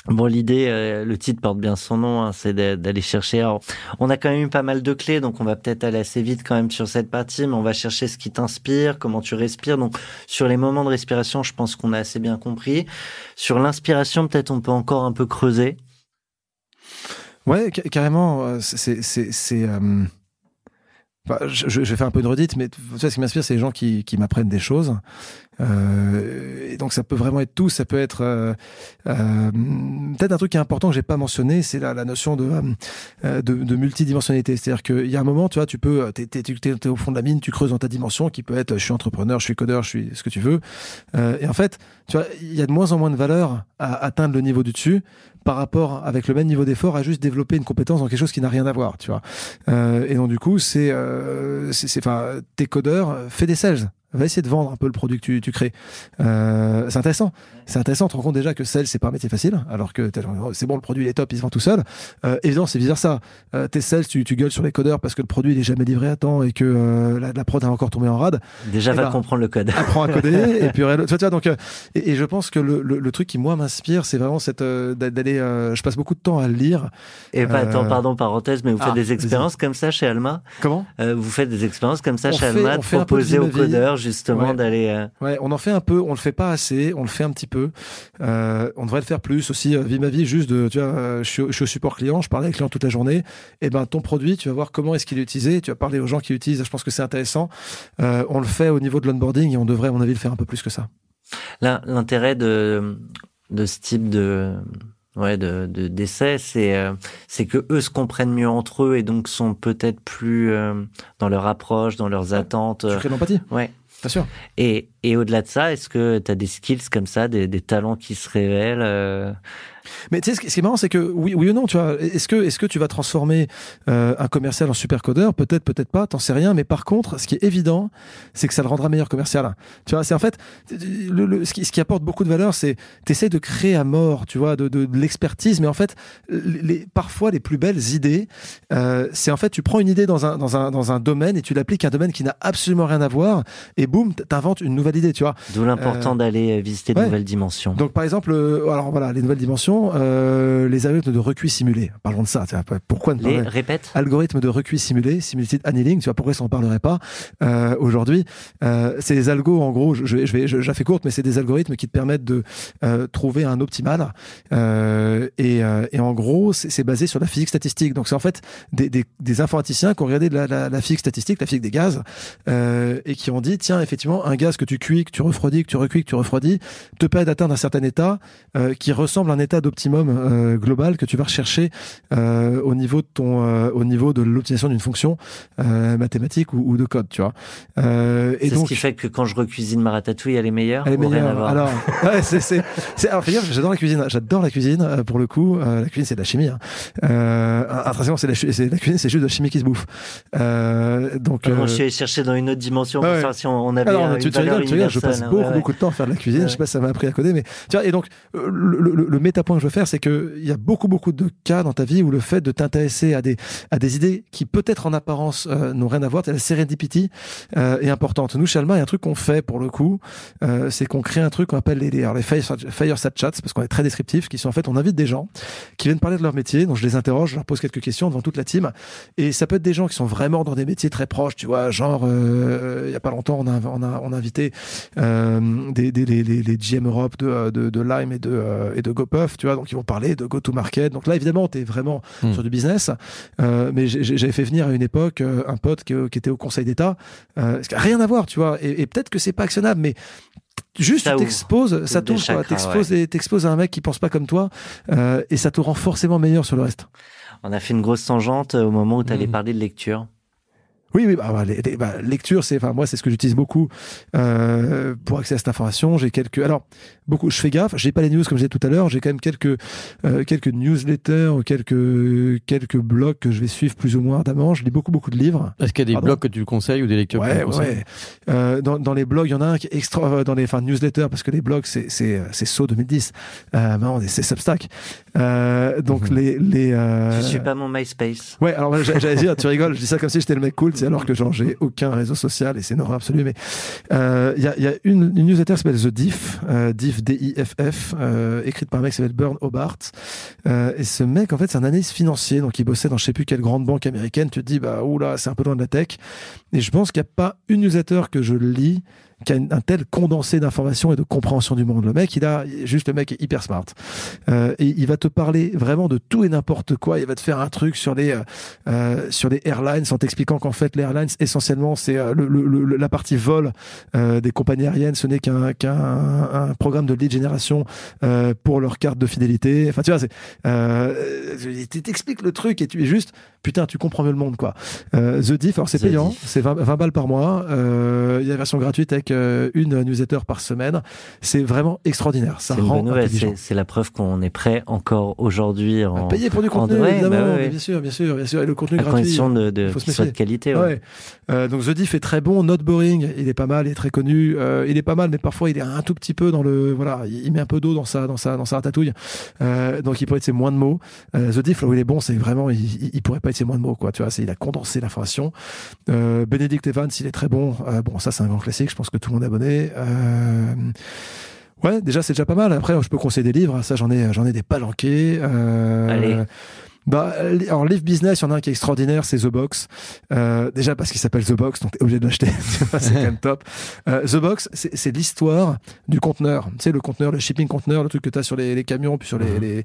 Bon, l'idée, le titre porte bien son nom, hein, c'est d'aller chercher. Alors, on a quand même eu pas mal de clés, donc on va peut-être aller assez vite quand même sur cette partie, mais on va chercher ce qui t'inspire, comment tu respires. Donc, sur les moments de respiration, je pense qu'on a assez bien compris. Sur l'inspiration, peut-être on peut encore un peu creuser. Ouais, carrément, je vais faire un peu de redite, mais tu sais, ce qui m'inspire, c'est les gens qui m'apprennent des choses. Et donc ça peut vraiment être tout. Ça peut être peut-être un truc qui est important que j'ai pas mentionné, c'est la notion de multidimensionnalité. C'est-à-dire qu'il y a un moment, tu vois, tu peux, t'es au fond de la mine, tu creuses dans ta dimension qui peut être, je suis entrepreneur, je suis codeur, je suis ce que tu veux. Et en fait, tu vois, il y a de moins en moins de valeur à atteindre le niveau du dessus par rapport avec le même niveau d'effort à juste développer une compétence dans quelque chose qui n'a rien à voir, tu vois. Et donc du coup, c'est enfin, t'es codeur, fais des sales. va essayer de vendre un peu le produit que tu crées. C'est intéressant. C'est intéressant, on te rend compte déjà que sales, c'est pas un métier facile, alors que c'est bon, le produit il est top, il se vend tout seul. Évidemment, c'est bizarre ça. T'es sales, tu gueules sur les codeurs parce que le produit il est jamais livré à temps et que la prod a encore tombé en rade. Déjà, et va comprendre le code. Apprends à coder et puis tu vois, donc et je pense que le truc qui moi m'inspire, c'est vraiment cette d'aller. Je passe beaucoup de temps à lire. Et pas attends, pardon, parenthèse, mais vous faites des expériences comme ça chez Alma. Comment vous faites des expériences comme ça chez Alma, proposer aux codeurs justement d'aller. Ouais, on en fait un peu, on le fait pas assez, on le fait un petit peu. On devrait le faire plus aussi. Vie ma vie, juste de, tu vois, je suis au support client, je parlais avec client toute la journée. Et ben ton produit, tu vas voir comment est-ce qu'il est utilisé. Tu vas parler aux gens qui l'utilisent. Je pense que c'est intéressant. On le fait au niveau de l'onboarding et on devrait, à mon avis, le faire un peu plus que ça. Là, l'intérêt de ce type de d'essai, c'est que eux se comprennent mieux entre eux et donc sont peut-être plus dans leur approche, dans leurs attentes. Tu crées de l'empathie. Ouais. Bien sûr. Et au-delà de ça, est-ce que tu as des skills comme ça, des talents qui se révèlent Mais tu sais, ce qui est marrant, c'est que oui ou non, tu vois, est-ce que tu vas transformer un commercial en super codeur? Peut-être pas, t'en sais rien, mais par contre, ce qui est évident, c'est que ça le rendra meilleur commercial. Tu vois, c'est en fait, ce qui apporte beaucoup de valeur, c'est t'essayes de créer à mort, tu vois, de l'expertise, mais en fait, parfois les plus belles idées, c'est en fait, tu prends une idée dans un domaine et tu l'appliques à un domaine qui n'a absolument rien à voir, et boum, t'inventes une nouvelle idée, tu vois. D'où l'important d'aller visiter de nouvelles dimensions. Donc par exemple, alors voilà, les nouvelles dimensions, les algorithmes de recuit simulé. Parlons de ça. Pourquoi ne pas répète. Algorithmes de recuit simulé, similitude annealing. Tu vois, pourquoi ça en parlerait pas aujourd'hui? C'est des algos, en gros. Je la fais courte, mais c'est des algorithmes qui te permettent de trouver un optimal. Et en gros, c'est basé sur la physique statistique. Donc c'est en fait des informaticiens qui ont regardé la physique statistique, la physique des gaz, et qui ont dit tiens, effectivement, un gaz que tu cuis, que tu refroidis, que tu recuis, que tu refroidis, te permet d'atteindre un certain état qui ressemble à un état d'optimum global que tu vas rechercher au niveau de l'obtention d'une fonction mathématique ou de code, tu vois. Et c'est donc, ce qui fait que quand je recuisine ma ratatouille, elle est meilleure. Rien à voir. Alors, ouais, alors j'adore la cuisine pour le coup. La cuisine, c'est de la chimie. Hein. Intrinsèquement, la cuisine, c'est juste de la chimie qui se bouffe. Donc, je suis allé chercher dans une autre dimension pour savoir si on avait. Alors, tu rigoles, je passe beaucoup de temps à faire de la cuisine. Ouais. Je sais pas si ça m'a appris à coder, mais tu vois. Et donc, le métapoint que je veux faire, c'est que il y a beaucoup de cas dans ta vie où le fait de t'intéresser à des idées qui peut-être en apparence n'ont rien à voir, la serendipity est importante. Nous, chez Alma, il y a un truc qu'on fait pour le coup, c'est qu'on crée un truc qu'on appelle les fireside chats, parce qu'on est très descriptif, qui sont en fait, on invite des gens qui viennent parler de leur métier, donc je les interroge, je leur pose quelques questions devant toute la team, et ça peut être des gens qui sont vraiment dans des métiers très proches, tu vois, genre il y a pas longtemps, on a invité les GM Europe de Lime et de GoPuff, tu vois, donc ils vont parler de go-to-market. Donc là, évidemment, t'es vraiment sur du business. Mais j'avais fait venir à une époque un pote qui était au Conseil d'État, ce qui n'a rien à voir, tu vois. Et peut-être que c'est pas actionnable, mais juste ça t'expose, ça t'ouvre, chakras, t'expose à un mec qui pense pas comme toi, et ça te rend forcément meilleur sur le reste. On a fait une grosse tangente au moment où t'allais parler de lecture. Oui, lecture, c'est ce que j'utilise beaucoup pour accéder à cette information. J'ai je fais gaffe, j'ai pas les news comme je disais tout à l'heure, j'ai quand même quelques newsletters, quelques blogs que je vais suivre plus ou moins ardemment. Je lis beaucoup de livres. Est-ce qu'il y a des blogs que tu conseilles ou des lectures que tu conseilles? Dans les blogs, il y en a un qui est newsletters, parce que les blogs c'est So 2010. Maintenant c'est Substack. Donc je suis pas mon MySpace. Ouais, alors j'allais dire tu rigoles, je dis ça comme si j'étais le mec cool. Alors que genre j'ai aucun réseau social et c'est une horreur absolue, mais il y a une newsletter qui s'appelle The Diff, D-I-F-F, écrite par un mec qui s'appelle Burn Hobart, et ce mec en fait c'est un analyste financier, donc il bossait dans je sais plus quelle grande banque américaine. Tu te dis c'est un peu loin de la tech, et je pense qu'il n'y a pas une newsletter que je lis qui a un tel condensé d'informations et de compréhension du monde. Le mec est hyper smart. Et il va te parler vraiment de tout et n'importe quoi. Il va te faire un truc sur les airlines en t'expliquant qu'en fait, les airlines, essentiellement, c'est la partie vol des compagnies aériennes. Ce n'est qu'un programme de lead génération pour leur carte de fidélité. Enfin, tu vois, il t'explique le truc et tu es juste, putain, tu comprends mieux le monde, quoi. The Diff, alors c'est payant. C'est 20 balles par mois. Il y a une version gratuite avec avec une newsletter par semaine. C'est vraiment extraordinaire. Ça rend intelligent. C'est la preuve qu'on est prêt encore aujourd'hui à payer pour du contenu, évidemment. Bien sûr. Et le contenu gratuit. À condition qu'il soit de qualité. Ouais. Donc The Diff est très bon. Noteboring, il est pas mal, il est très connu. Il est pas mal, mais parfois il est un tout petit peu dans le. Voilà, il met un peu d'eau dans sa ratatouille. Donc il pourrait être ses moins de mots. The Diff, là où il est bon, c'est vraiment, il pourrait pas être ses moins de mots, quoi. Tu vois, il a condensé l'information. Benedict Evans, il est très bon. Bon, ça, c'est un grand classique. Je pense que tout le monde est abonné. Ouais, déjà, c'est déjà pas mal. Après, je peux conseiller des livres. Ça, j'en ai des palanqués. Allez. Alors livre business, il y en a un qui est extraordinaire, c'est The Box. Déjà parce qu'il s'appelle The Box, donc t'es obligé de l'acheter. C'est quand même top. The Box, c'est l'histoire du conteneur. Tu sais, le conteneur, le shipping conteneur, le truc que t'as sur les camions, puis sur les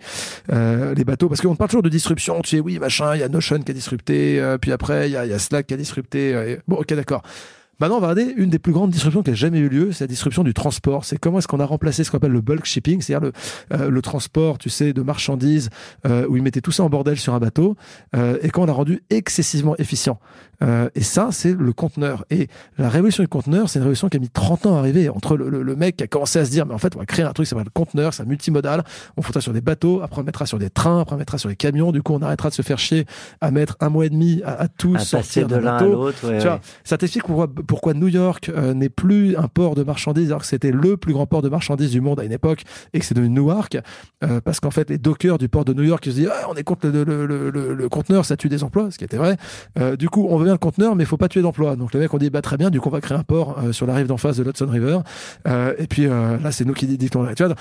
bateaux. Parce qu'on parle toujours de disruption. Tu sais, oui, machin, il y a Notion qui a disrupté, puis après, il y a Slack qui a disrupté. Bon, ok, d'accord. Maintenant, on va regarder une des plus grandes disruptions qui a jamais eu lieu, c'est la disruption du transport. C'est comment est-ce qu'on a remplacé ce qu'on appelle le bulk shipping, c'est-à-dire le transport, tu sais, de marchandises, où ils mettaient tout ça en bordel sur un bateau, et qu'on l'a rendu excessivement efficient. Et ça, c'est le conteneur. Et la révolution du conteneur, c'est une révolution qui a mis 30 ans à arriver, entre le mec qui a commencé à se dire, mais en fait, on va créer un truc, ça va être le conteneur, c'est un multimodal, on foutra sur des bateaux, après on mettra sur des trains, après on mettra sur les camions, du coup, on arrêtera de se faire chier à mettre un mois et demi à tous à sortir de l'un à l'autre. Ouais, tu vois, ça t'explique pourquoi New York n'est plus un port de marchandises alors que c'était le plus grand port de marchandises du monde à une époque et que c'est devenu Newark, parce qu'en fait les dockers du port de New York ils se disent on est contre le conteneur, ça tue des emplois, ce qui était vrai, du coup on veut bien le conteneur mais il faut pas tuer d'emplois, donc les mecs ont dit bah très bien, du coup on va créer un port sur la rive d'en face de l'Hudson River, et puis là c'est nous qui dictons. Tu vois,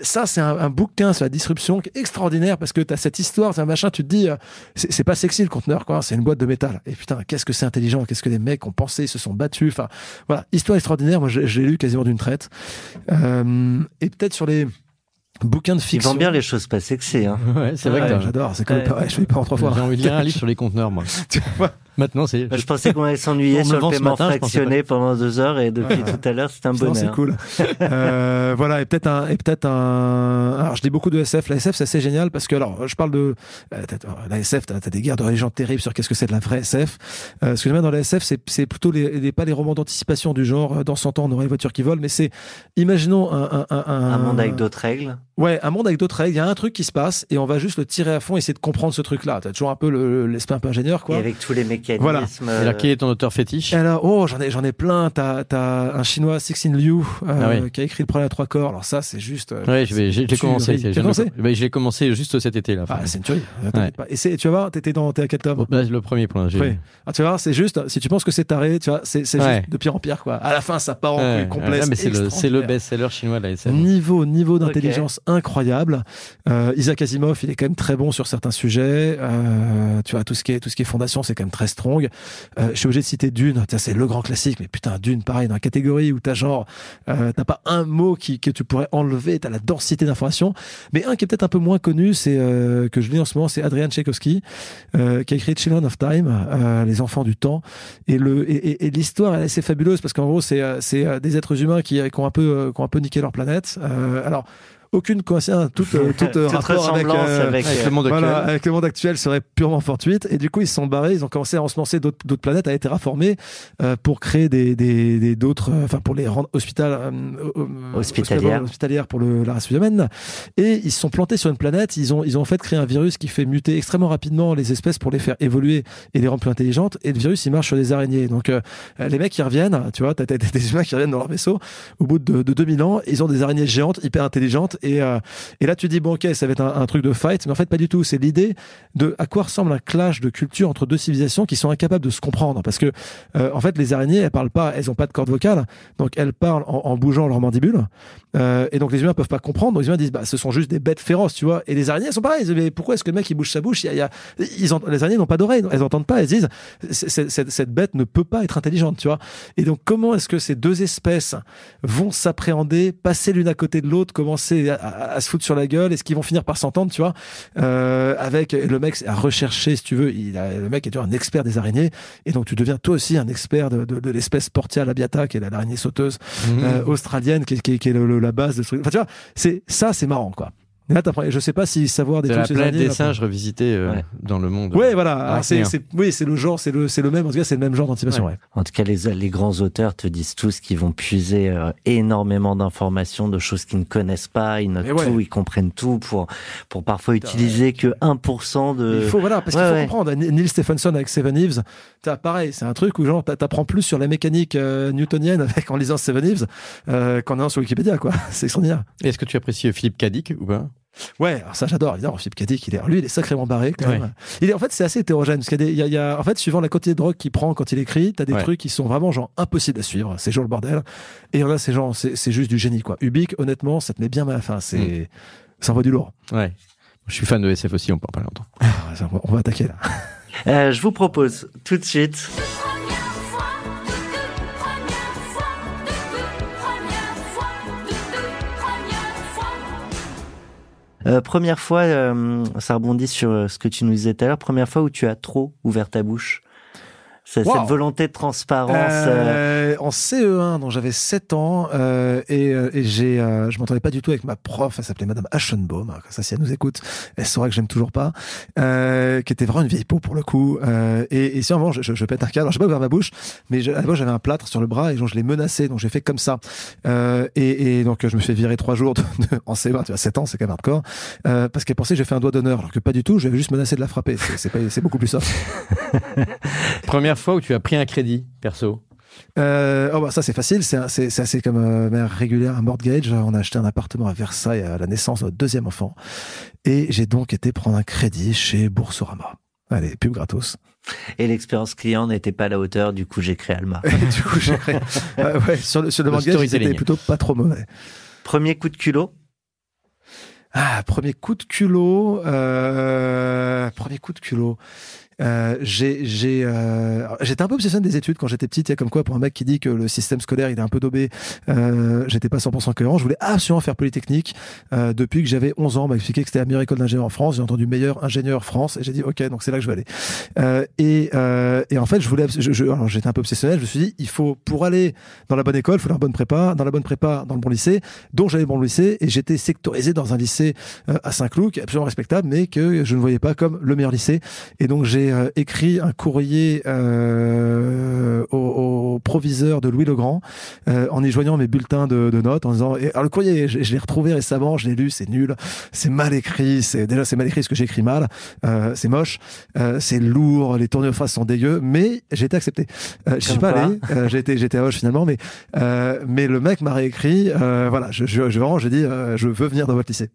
ça c'est un bouquin sur la disruption qui est extraordinaire parce que t'as cette histoire, c'est un machin, tu te dis c'est pas sexy le conteneur quoi, c'est une boîte de métal et putain qu'est-ce que c'est intelligent, qu'est-ce que les mecs ont pensé, ils se sont battus. Enfin, voilà, histoire extraordinaire. Moi, je l'ai lu quasiment d'une traite. Et peut-être sur les bouquins de fiction. Ils vendent bien les choses pas sexy. Hein. Ouais, c'est vrai que j'adore. C'est quand même pareil. Je fais pas en trois fois. J'ai envie de lire un livre sur les conteneurs, moi. Maintenant, c'est. Je pensais qu'on allait s'ennuyer sur le paiement fractionné pendant 2 heures et depuis tout à l'heure, c'est un bonheur. C'est cool. Voilà, et peut-être un. Alors, je dis beaucoup de SF. La SF, c'est assez génial parce que, alors, je parle de. La SF, t'as des guerres de religion terribles sur qu'est-ce que c'est de la vraie SF. Ce que j'aime dans la SF, c'est plutôt pas les romans d'anticipation du genre, dans 100 ans, on aura les voitures qui volent, mais c'est. Imaginons un monde avec d'autres règles. Ouais, un monde avec d'autres règles. Il y a un truc qui se passe et on va juste le tirer à fond et essayer de comprendre ce truc-là. T'as toujours un peu l'esprit un peu ingénieur, quoi. Et avec tous les mécanismes. Voilà. Alors, qui est ton auteur fétiche? Alors, j'en ai plein. T'as un chinois, Cixin Liu, qui a écrit Le Problème à 3 corps. Alors ça, c'est juste. J'ai commencé. J'ai commencé juste cet été, là. Ah, c'est une tuerie. Ouais. Et tu vas voir, t'es à quel tome? Le premier point. Tu vas voir, c'est juste, si tu penses que c'est taré, tu vois, c'est juste de pire en pire, quoi. À la fin, ça part en couille complète. C'est le best-seller chinois de la SF. Niveau d'intelligence incroyable. Isaac Asimov, il est quand même très bon sur certains sujets. Tu vois, tout ce qui est fondation, c'est quand même très strong. Je suis obligé de citer Dune. Tiens, c'est le grand classique, mais putain, Dune, pareil, dans la catégorie où t'as pas un mot que tu pourrais enlever, t'as la densité d'informations. Mais un qui est peut-être un peu moins connu, c'est, que je lis en ce moment, c'est Adrian Tchaikovsky, qui a écrit Children of Time, Les enfants du temps. Et l'histoire, elle est assez fabuleuse parce qu'en gros, c'est des êtres humains qui ont un peu niqué leur planète. Alors, aucune coïncidence, tout rapport avec le monde actuel serait purement fortuite. Et du coup, ils se sont barrés, ils ont commencé à ensemencer d'autres planètes, à les terraformer pour créer d'autres, enfin pour les rendre hospitalières pour la race humaine. Et ils se sont plantés sur une planète. Ils ont en fait créé un virus qui fait muter extrêmement rapidement les espèces pour les faire évoluer et les rendre plus intelligentes. Et le virus, il marche sur des araignées. Donc les mecs, ils reviennent. Tu vois, t'as des humains qui reviennent dans leur vaisseau. Au bout de 2000 ans, ils ont des araignées géantes, hyper intelligentes. Et là, tu dis, bon, ok, ça va être un truc de fight, mais en fait, pas du tout. C'est l'idée de à quoi ressemble un clash de culture entre deux civilisations qui sont incapables de se comprendre. Parce que, en fait, les araignées, elles parlent pas, elles ont pas de corde vocale. Donc, elles parlent en bougeant leurs mandibules. Et donc, les humains peuvent pas comprendre. Donc, les humains disent, bah, ce sont juste des bêtes féroces, tu vois. Et les araignées, elles sont pareilles. Mais pourquoi est-ce que le mec, il bouge sa bouche? Les araignées n'ont pas d'oreilles. Elles entendent pas. Elles disent, cette bête ne peut pas être intelligente, tu vois. Et donc, comment est-ce que ces deux espèces vont s'appréhender, passer l'une à côté de l'autre, commencer à se foutre sur la gueule, est-ce qu'ils vont finir par s'entendre, tu vois, avec le mec à rechercher, si tu veux, le mec est déjà un expert des araignées, et donc tu deviens toi aussi un expert de l'espèce Portia labiata, qui est l'araignée sauteuse australienne, qui est la base de ce truc. Enfin, tu vois, c'est marrant, quoi. Nat, après, je sais pas si savoir des trucs. C'est la planète des singes revisitée dans le monde. Ouais, voilà. C'est le genre, c'est le même. En tout cas, c'est le même genre d'anticipation. Ouais. Ouais. En tout cas, les grands auteurs te disent tous qu'ils vont puiser énormément d'informations, de choses qu'ils ne connaissent pas. Ils notent tout, ils comprennent tout pour parfois utiliser que 1% de. Il faut qu'il faut comprendre. Neil Stephenson avec Seven Eves, pareil, c'est un truc où genre t'apprends plus sur la mécanique newtonienne en lisant Seven Eves qu'en allant sur Wikipédia, quoi. C'est extraordinaire. Et est-ce que tu apprécies Philippe K. Dick ou pas? Ouais, alors ça j'adore. Évidemment, Philippe K. Dick, il est sacrément barré quand même. Il est, en fait, c'est assez hétérogène parce qu'il y a en fait, suivant la quantité de drogue qu'il prend quand il écrit, t'as des trucs qui sont vraiment genre impossibles à suivre. C'est genre le bordel. Et on a ces gens, c'est juste du génie, quoi. Ubik, honnêtement, ça te met bien mal à la fin. Ça envoie du lourd. Ouais. Je suis fan de SF aussi. On peut en parler longtemps. On va attaquer là. Je vous propose tout de suite. Première fois, ça rebondit sur ce que tu nous disais tout à l'heure, première fois où tu as trop ouvert ta bouche. Cette volonté de transparence. En CE1, dont j'avais 7 ans, et je m'entendais pas du tout avec ma prof, elle s'appelait Madame Aschenbaum, ça si elle nous écoute, elle saura que j'aime toujours pas, qui était vraiment une vieille peau pour le coup, et si un moment je pète un cadre, j'ai pas ouvert ma bouche, mais à la fois j'avais un plâtre sur le bras et genre je l'ai menacé, donc j'ai fait comme ça, et donc je me suis fait virer 3 jours en CE1, tu vois, 7 ans, c'est quand même hardcore, parce qu'elle pensait que j'ai fait un doigt d'honneur, alors que pas du tout, j'avais juste menacé de la frapper, c'est beaucoup plus soft. Première fois où tu as pris un crédit perso? Ça c'est facile, c'est assez comme manière régulière, un mortgage. On a acheté un appartement à Versailles à la naissance de notre deuxième enfant et j'ai donc été prendre un crédit chez Boursorama. Allez, pub gratos. Et l'expérience client n'était pas à la hauteur, du coup j'ai créé Alma. Du coup j'ai créé sur le mortgage, c'était plutôt pas trop mauvais. Premier coup de culot? J'étais un peu obsessionné des études quand j'étais petit. Il y a comme quoi, pour un mec qui dit que le système scolaire il est un peu daubé, j'étais pas 100% cohérent. Je voulais absolument faire Polytechnique. Depuis que j'avais 11 ans, on m'a expliqué que c'était la meilleure école d'ingénieur en France. J'ai entendu meilleur ingénieur France et j'ai dit ok, donc c'est là que je vais aller. Et en fait, alors j'étais un peu obsessionnel. Je me suis dit, il faut, pour aller dans la bonne école, il faut aller dans la bonne prépa, dans le bon lycée. Donc j'allais dans le bon lycée et j'étais sectorisé dans un lycée à Saint-Cloud qui est absolument respectable, mais que je ne voyais pas comme le meilleur lycée. Et donc j'ai écrit un courrier au proviseur de Louis-le-Grand en y joignant mes bulletins de notes en disant, alors le courrier je l'ai retrouvé récemment, je l'ai lu, c'est nul, c'est mal écrit, c'est mal écrit parce que j'écris mal, c'est moche, c'est lourd, les tournures de phrases sont dégueu, mais j'ai été accepté. Je suis pas allé, j'étais à Hoche finalement, mais le mec m'a réécrit, j'ai dit je veux venir dans votre lycée.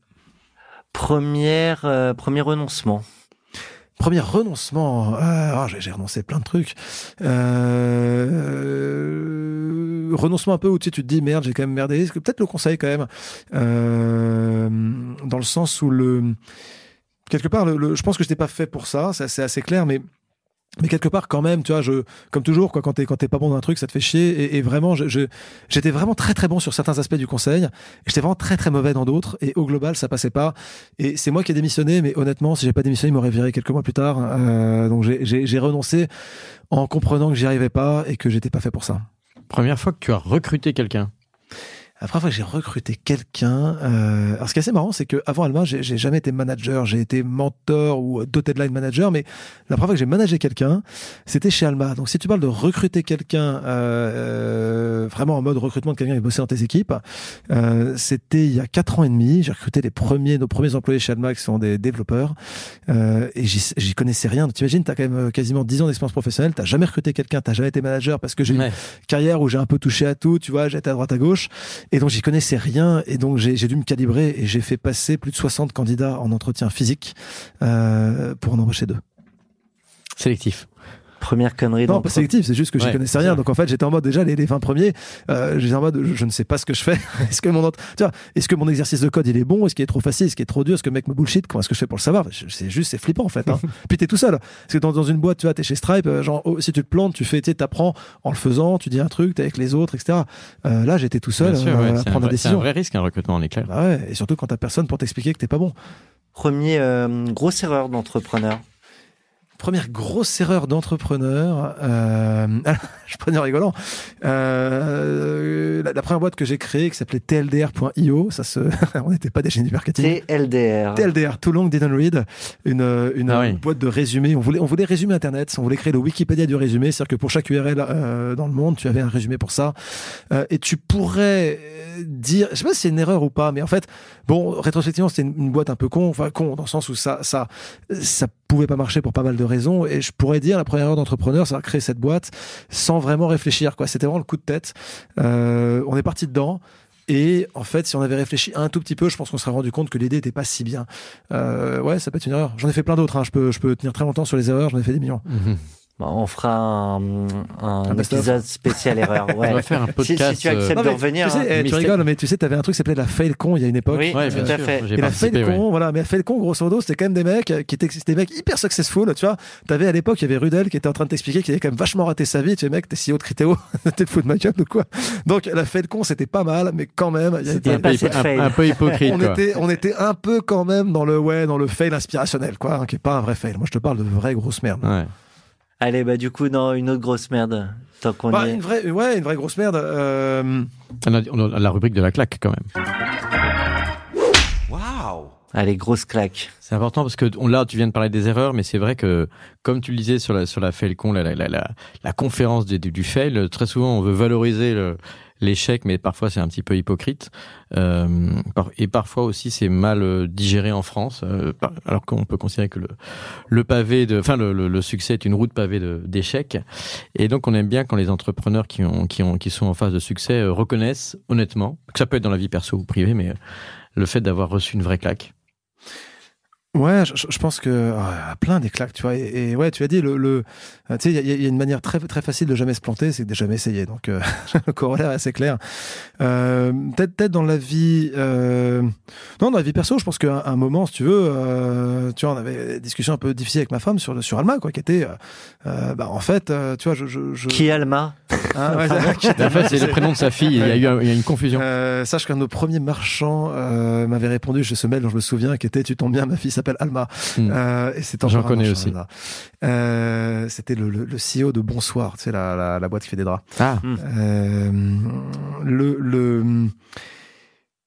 Premier renoncement. Premier renoncement, j'ai renoncé plein de trucs. Renoncement un peu où tu te dis merde, j'ai quand même merdé. C'est peut-être le conseil quand même, dans le sens où je pense que je n'étais pas fait pour ça. C'est assez clair, mais quelque part quand même, tu vois, comme toujours quoi, quand t'es pas bon dans un truc, ça te fait chier. Et vraiment, j'étais vraiment très très bon sur certains aspects du conseil, et j'étais vraiment très très mauvais dans d'autres. Et au global, ça passait pas. Et c'est moi qui ai démissionné. Mais honnêtement, si j'ai pas démissionné, ils m'auraient viré quelques mois plus tard. Donc j'ai renoncé en comprenant que j'y arrivais pas et que j'étais pas fait pour ça. Première fois que tu as recruté quelqu'un. La première fois que j'ai recruté quelqu'un, alors ce qui est assez marrant, c'est que avant Alma, j'ai jamais été manager, j'ai été mentor ou dotted line manager, mais la première fois que j'ai managé quelqu'un, c'était chez Alma. Donc si tu parles de recruter quelqu'un, vraiment en mode recrutement de quelqu'un qui bossait dans tes équipes, c'était il y a 4 ans et demi. J'ai recruté nos premiers employés chez Alma qui sont des développeurs, et j'y connaissais rien. Donc t'imagines, t'as quand même quasiment 10 ans d'expérience professionnelle, t'as jamais recruté quelqu'un, t'as jamais été manager, parce que j'ai une carrière où j'ai un peu touché à tout, tu vois, j'étais à droite à gauche. Et donc, j'y connaissais rien. Et donc, j'ai dû me calibrer et j'ai fait passer plus de 60 candidats en entretien physique pour en embaucher 2. Sélectif. Première connerie. Non, pas sélectif, c'est juste que j'y connaissais rien. Donc, en fait, j'étais en mode, déjà, les 20 premiers, j'étais en mode, je ne sais pas ce que je fais. Est-ce que mon exercice de code, il est bon? Est-ce qu'il est trop facile? Est-ce qu'il est trop dur? Est-ce que le mec me bullshit? Comment est-ce que je fais pour le savoir? C'est flippant, en fait, hein. Puis t'es tout seul. Parce que dans une boîte, tu vois, t'es chez Stripe, genre, si tu te plantes, t'apprends en le faisant, tu dis un truc, t'es avec les autres, etc. Là, j'étais tout seul à prendre la décision. C'est un vrai risque, un recrutement, en éclair. Bah ouais. Et surtout quand t'as personne pour t'expliquer que t'es pas bon. Grosse erreur d'entrepreneur. Première grosse erreur d'entrepreneur, entrepreneur rigolant, la première boîte que j'ai créée qui s'appelait tldr.io, on n'était pas des génies du marketing. TLDR. TLDR, Too Long Didn't Read, une boîte de résumé. On voulait résumer Internet, on voulait créer le Wikipédia du résumé, c'est-à-dire que pour chaque URL dans le monde, tu avais un résumé pour ça. Et tu pourrais dire, je sais pas si c'est une erreur ou pas, mais en fait, bon, rétrospectivement, c'était une boîte un peu con, dans le sens où ça pouvait pas marcher pour pas mal de raisons, et je pourrais dire la première erreur d'entrepreneur, c'est de créer cette boîte sans vraiment réfléchir, quoi. C'était vraiment le coup de tête. On est parti dedans. Et en fait, si on avait réfléchi un tout petit peu, je pense qu'on serait rendu compte que l'idée n'était pas si bien. Ouais, ça peut être une erreur. J'en ai fait plein d'autres. Hein. Je peux tenir très longtemps sur les erreurs. J'en ai fait des millions. Mm-hmm. On fera un épisode spécial erreur. Ouais. On va faire un podcast. Si tu acceptes de revenir. Tu sais, tu rigoles, mais tu sais, t'avais un truc qui s'appelait la Fail Con il y a une époque. Oui, tout à fait. Et la Fail Con, voilà. Mais la Fail Con, grosso modo, c'était quand même des mecs qui étaient des mecs hyper successful. Tu vois, t'avais à l'époque, il y avait Rudel qui était en train de t'expliquer qu'il avait quand même vachement raté sa vie. Tu sais, mec, t'es CEO de Criteo, t'es le fou de ma gueule ou quoi. Donc la Fail Con, c'était pas mal, mais quand même, il y avait un peu hypocrite. On était un peu quand même dans le fail inspirationnel, quoi, qui est pas un vrai fail. Moi, je te parle de vraies grosses merdes. Allez, bah, du coup, non, une autre grosse merde. Tant qu'on y est. Une vraie grosse merde. On a la rubrique de la claque, quand même. Waouh! Allez, grosse claque. C'est important parce que là, tu viens de parler des erreurs, mais c'est vrai que, comme tu le disais sur la Fail Con, la conférence du fail, très souvent, on veut valoriser l'échec, mais parfois c'est un petit peu hypocrite. Et parfois aussi c'est mal digéré en France, alors qu'on peut considérer que le succès est une route pavée d'échecs. Et donc on aime bien quand les entrepreneurs qui sont en phase de succès reconnaissent honnêtement, que ça peut être dans la vie perso ou privée, mais le fait d'avoir reçu une vraie claque. Ouais, je pense que plein des claques, tu vois. Et ouais, tu as dit tu sais, il y a une manière très très facile de jamais se planter, c'est de jamais essayer. Donc le corollaire est assez clair. Peut-être dans la vie, dans la vie perso, je pense qu'à un moment, si tu veux, tu vois, on avait des discussions un peu difficiles avec ma femme sur Alma, quoi, qui était, en fait, tu vois, je... Qui est Alma? Ah, ouais, en fait, c'est le prénom de sa fille. Il y a une confusion. Sache qu'un de nos premiers marchands m'avait répondu chez ce mail dont je me souviens, qui était: tu tombes bien, ma fille s'appelle Alma. Et c'est j'en connais aussi. C'était le CEO de Bonsoir, tu sais, la boîte qui fait des draps.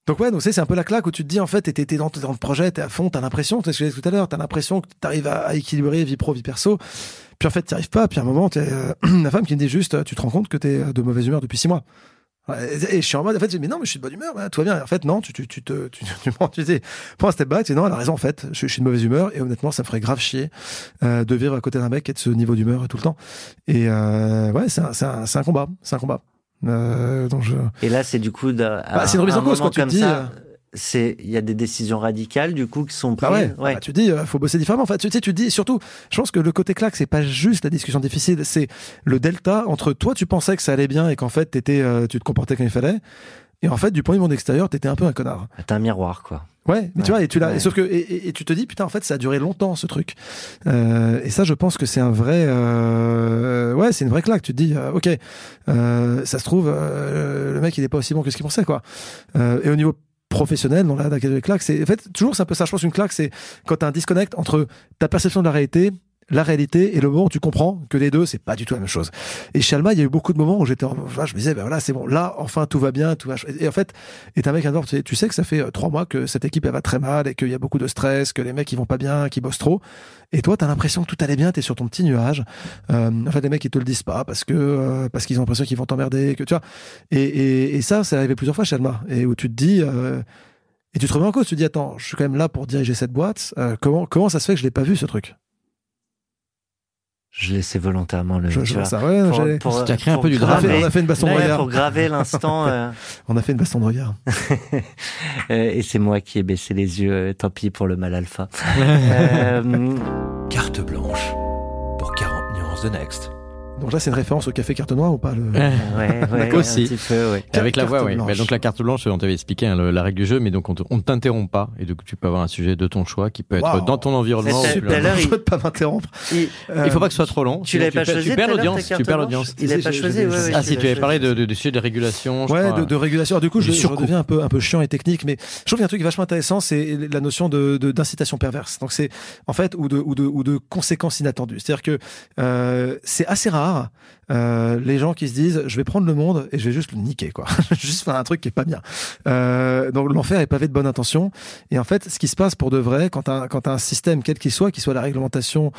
Donc ouais, donc c'est un peu la claque où tu te dis, en fait, t'es dans le projet, t'es à fond, t'as l'impression, c'est ce que je disais tout à l'heure, t'as l'impression que t'arrives à équilibrer vie pro, vie perso. Puis en fait, t'y arrives pas. Puis à un moment, t'es la femme qui me dit juste: tu te rends compte que t'es de mauvaise humeur depuis 6 mois. Et je suis en mode, en fait, mais non, mais je suis de bonne humeur, tout va bien. Et en fait, non, tu dis, prends un step back, tu dis, non, elle a raison, en fait, je suis de mauvaise humeur, et honnêtement, ça me ferait grave chier, de vivre à côté d'un mec qui a de ce niveau d'humeur tout le temps. Et, ouais, c'est un combat. Et là, c'est du coup, c'est une remise en cause quand tu te dis, il y a des décisions radicales du coup qui sont prises. Ouais. Bah, tu dis, faut bosser différemment. Enfin, tu dis surtout, je pense que le côté claque, c'est pas juste la discussion difficile, c'est le delta entre toi, tu pensais que ça allait bien et qu'en fait tu te comportais comme il fallait, et en fait du point de vue extérieur, t'étais un peu un connard. T'es un miroir, quoi. Ouais, mais tu vois, et tu l'as. Ouais. Et sauf que et tu te dis, putain, en fait, ça a duré longtemps, ce truc. Et ça, je pense que c'est un vrai, c'est une vraie claque. Tu te dis, ok, ça se trouve, le mec, il est pas aussi bon que ce qu'il pensait, quoi. Et au niveau professionnel, dans la claque, c'est en fait toujours c'est un peu ça. Je pense une claque, c'est quand t'as un disconnect entre ta perception de la réalité et le moment où tu comprends que les deux, c'est pas du tout la même chose. Et chez Alma, il y a eu beaucoup de moments où je me disais, ben voilà, c'est bon, là, enfin, tout va bien, tout va. Et en fait, t'es un mec adore, tu sais que ça fait 3 mois que cette équipe, elle va très mal et qu'il y a beaucoup de stress, que les mecs, ils vont pas bien, qu'ils bossent trop. Et toi, t'as l'impression que tout allait bien, t'es sur ton petit nuage. En fait, les mecs, ils te le disent pas parce qu'ils ont l'impression qu'ils vont t'emmerder, que tu vois. Et ça, c'est arrivé plusieurs fois chez Alma. Et où tu te dis, et tu te remets en cause, tu te dis, attends, je suis quand même là pour diriger cette boîte, comment ça se fait que je l'ai pas vu, ce truc? Je laissais volontairement le jeu. Tu as créé un peu du drame. On a fait une baston de regard. Pour graver l'instant. On a fait une baston de regard. Et c'est moi qui ai baissé les yeux. Tant pis pour le mal alpha. Carte blanche pour 40 nuances de Next. Donc là, c'est une référence au café carte noire ou pas le... Ouais, aussi. Un petit peu, ouais. Avec la voix, oui. Bah, donc la carte blanche, on t'avait expliqué hein, la règle du jeu, mais donc on ne t'interrompt pas et donc tu peux avoir un sujet de ton choix qui peut être dans ton environnement. C'est super. Je ne pas m'interrompre. Il faut pas que ce soit trop long. Tu l'avais pas choisi. Tu perds l'audience. Il l'avait pas choisi. Ah si, tu avais parlé de sujets de régulation. Ouais, de régulation. Du coup, je redeviens un peu chiant et technique, mais je trouve qu'il y a un truc vachement intéressant, c'est la notion d'incitation perverse. Donc c'est en fait ou de conséquences inattendues. C'est-à-dire que c'est assez rare. Les gens qui se disent je vais prendre le monde et je vais juste le niquer quoi. Juste faire un truc qui est pas bien, donc l'enfer est pavé de bonnes intentions. Et en fait ce qui se passe pour de vrai quand t'as un système quel qu'il soit la réglementation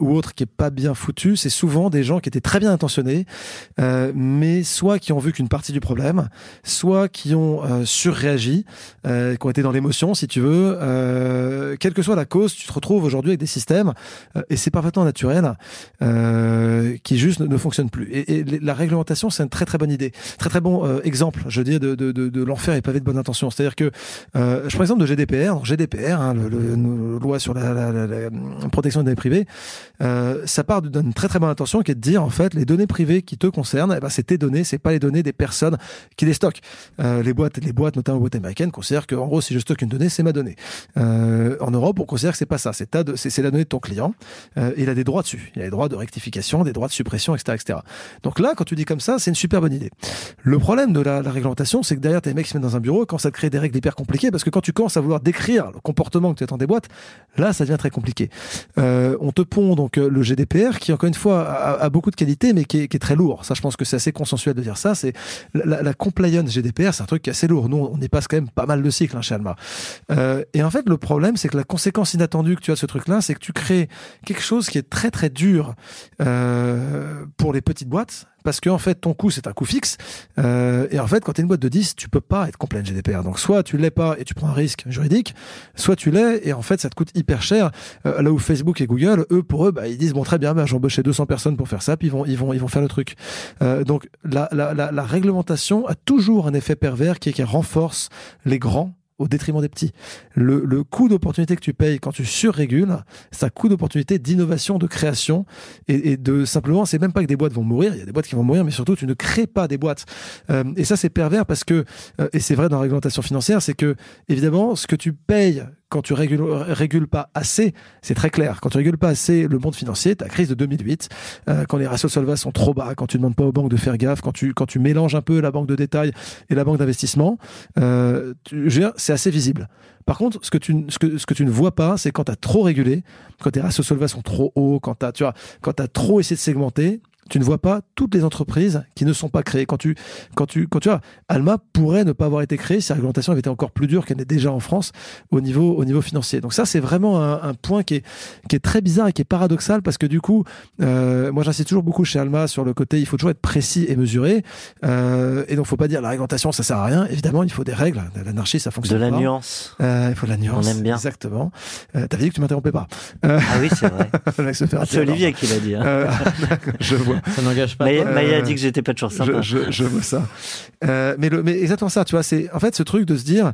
ou autre qui est pas bien foutu, c'est souvent des gens qui étaient très bien intentionnés mais soit qui ont vu qu'une partie du problème, soit qui ont surréagi, qui ont été dans l'émotion si tu veux, quelle que soit la cause. Tu te retrouves aujourd'hui avec des systèmes et c'est parfaitement naturel qui juste ne fonctionne plus. Et la réglementation, c'est une très très bonne idée, très très bon exemple, je dis, de l'enfer et pavé de bonnes intentions. C'est-à-dire que je prends l'exemple de GDPR. Alors GDPR, hein, la loi sur la protection des données privées, ça part d'une très très bonne intention qui est de dire en fait les données privées qui te concernent, eh ben c'est tes données, c'est pas les données des personnes qui les stockent. Les boîtes, notamment les boîtes américaines, considèrent que en gros si je stocke une donnée, c'est ma donnée. En Europe, on considère que c'est pas ça, c'est la donnée de ton client. Et il a des droits dessus, il a des droits de rectification, des droits de suppression, etc., etc. Donc là, quand tu dis comme ça, c'est une super bonne idée. Le problème de la réglementation, c'est que derrière, t'as des mecs qui se mettent dans un bureau, quand ça te crée des règles hyper compliquées, parce que quand tu commences à vouloir décrire le comportement que tu attends des boîtes, là, ça devient très compliqué. On te pond donc le GDPR, qui encore une fois a beaucoup de qualité, mais qui est très lourd. Ça, je pense que c'est assez consensuel de dire ça. C'est la compliance GDPR, c'est un truc assez lourd. Nous, on y passe quand même pas mal de cycles hein, chez Alma. Et en fait, le problème, c'est que la conséquence inattendue que tu as de ce truc-là, c'est que tu crées quelque chose qui est très très dur pour les petites boîtes, parce que en fait ton coût c'est un coût fixe et en fait quand t'es une boîte de 10 tu peux pas être compliant GDPR. Donc soit tu l'es pas et tu prends un risque juridique, soit tu l'es et en fait ça te coûte hyper cher, là où Facebook et Google eux bah, ils disent bon très bien bah, j'embauchais 200 personnes pour faire ça puis ils vont faire le truc. Donc la réglementation a toujours un effet pervers qui renforce les grands au détriment des petits. Le coût d'opportunité que tu payes quand tu surrégules, c'est un coût d'opportunité d'innovation, de création et de simplement, c'est même pas que des boîtes vont mourir, il y a des boîtes qui vont mourir, mais surtout tu ne crées pas des boîtes. Et ça c'est pervers parce que, et c'est vrai dans la réglementation financière, c'est que évidemment ce que tu payes quand tu régules pas assez, c'est très clair. Quand tu régules pas assez le monde financier, t'as la crise de 2008, quand les ratios de solva sont trop bas, quand tu demandes pas aux banques de faire gaffe, quand tu mélanges un peu la banque de détail et la banque d'investissement, c'est assez visible. Par contre, ce que tu ne vois pas, c'est quand t'as trop régulé, quand tes ratios de solva sont trop hauts, quand t'as trop essayé de segmenter, tu ne vois pas toutes les entreprises qui ne sont pas créées. Quand tu vois, Alma pourrait ne pas avoir été créée si la réglementation avait été encore plus dure qu'elle n'est déjà en France au niveau financier. Donc ça, c'est vraiment un point qui est très bizarre et qui est paradoxal parce que du coup, moi j'insiste toujours beaucoup chez Alma sur le côté, il faut toujours être précis et mesuré. Et donc, faut pas dire la réglementation, ça sert à rien. Évidemment, il faut des règles. L'anarchie, ça fonctionne pas. De la nuance. Il faut de la nuance. On aime bien. Exactement. T'avais dit que tu m'interrompais pas. Ah oui, c'est vrai. C'est Olivier qui l'a dit. Hein. Je vois. Ça n'engage pas. Maya a dit que j'étais pas de chance sympa. Je vois ça. Mais exactement ça, tu vois, c'est en fait ce truc de se dire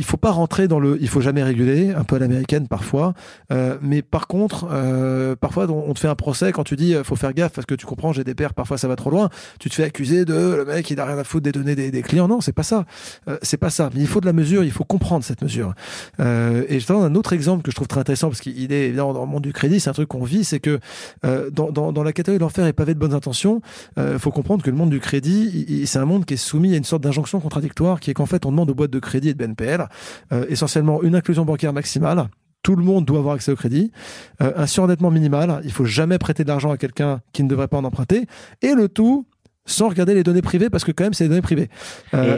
il faut pas rentrer dans il faut jamais réguler, un peu à l'américaine parfois, mais par contre, parfois on te fait un procès quand tu dis faut faire gaffe parce que tu comprends GDPR, parfois ça va trop loin, tu te fais accuser de le mec il a rien à foutre des données des clients. Non, c'est pas ça, mais il faut de la mesure, il faut comprendre cette mesure. Et je te donne un autre exemple que je trouve très intéressant parce qu'il est évidemment dans le monde du crédit, c'est un truc qu'on vit, c'est que dans la catégorie de l'enfer est pavé de bonnes intentions, faut comprendre que le monde du crédit, c'est un monde qui est soumis à une sorte d'injonction contradictoire qui est qu'en fait on demande aux boîtes de crédit et de BNPL essentiellement une inclusion bancaire maximale. Tout le monde doit avoir accès au crédit, un surendettement minimal, il faut jamais prêter de l'argent à quelqu'un qui ne devrait pas en emprunter, et le tout sans regarder les données privées, parce que quand même, c'est des données privées.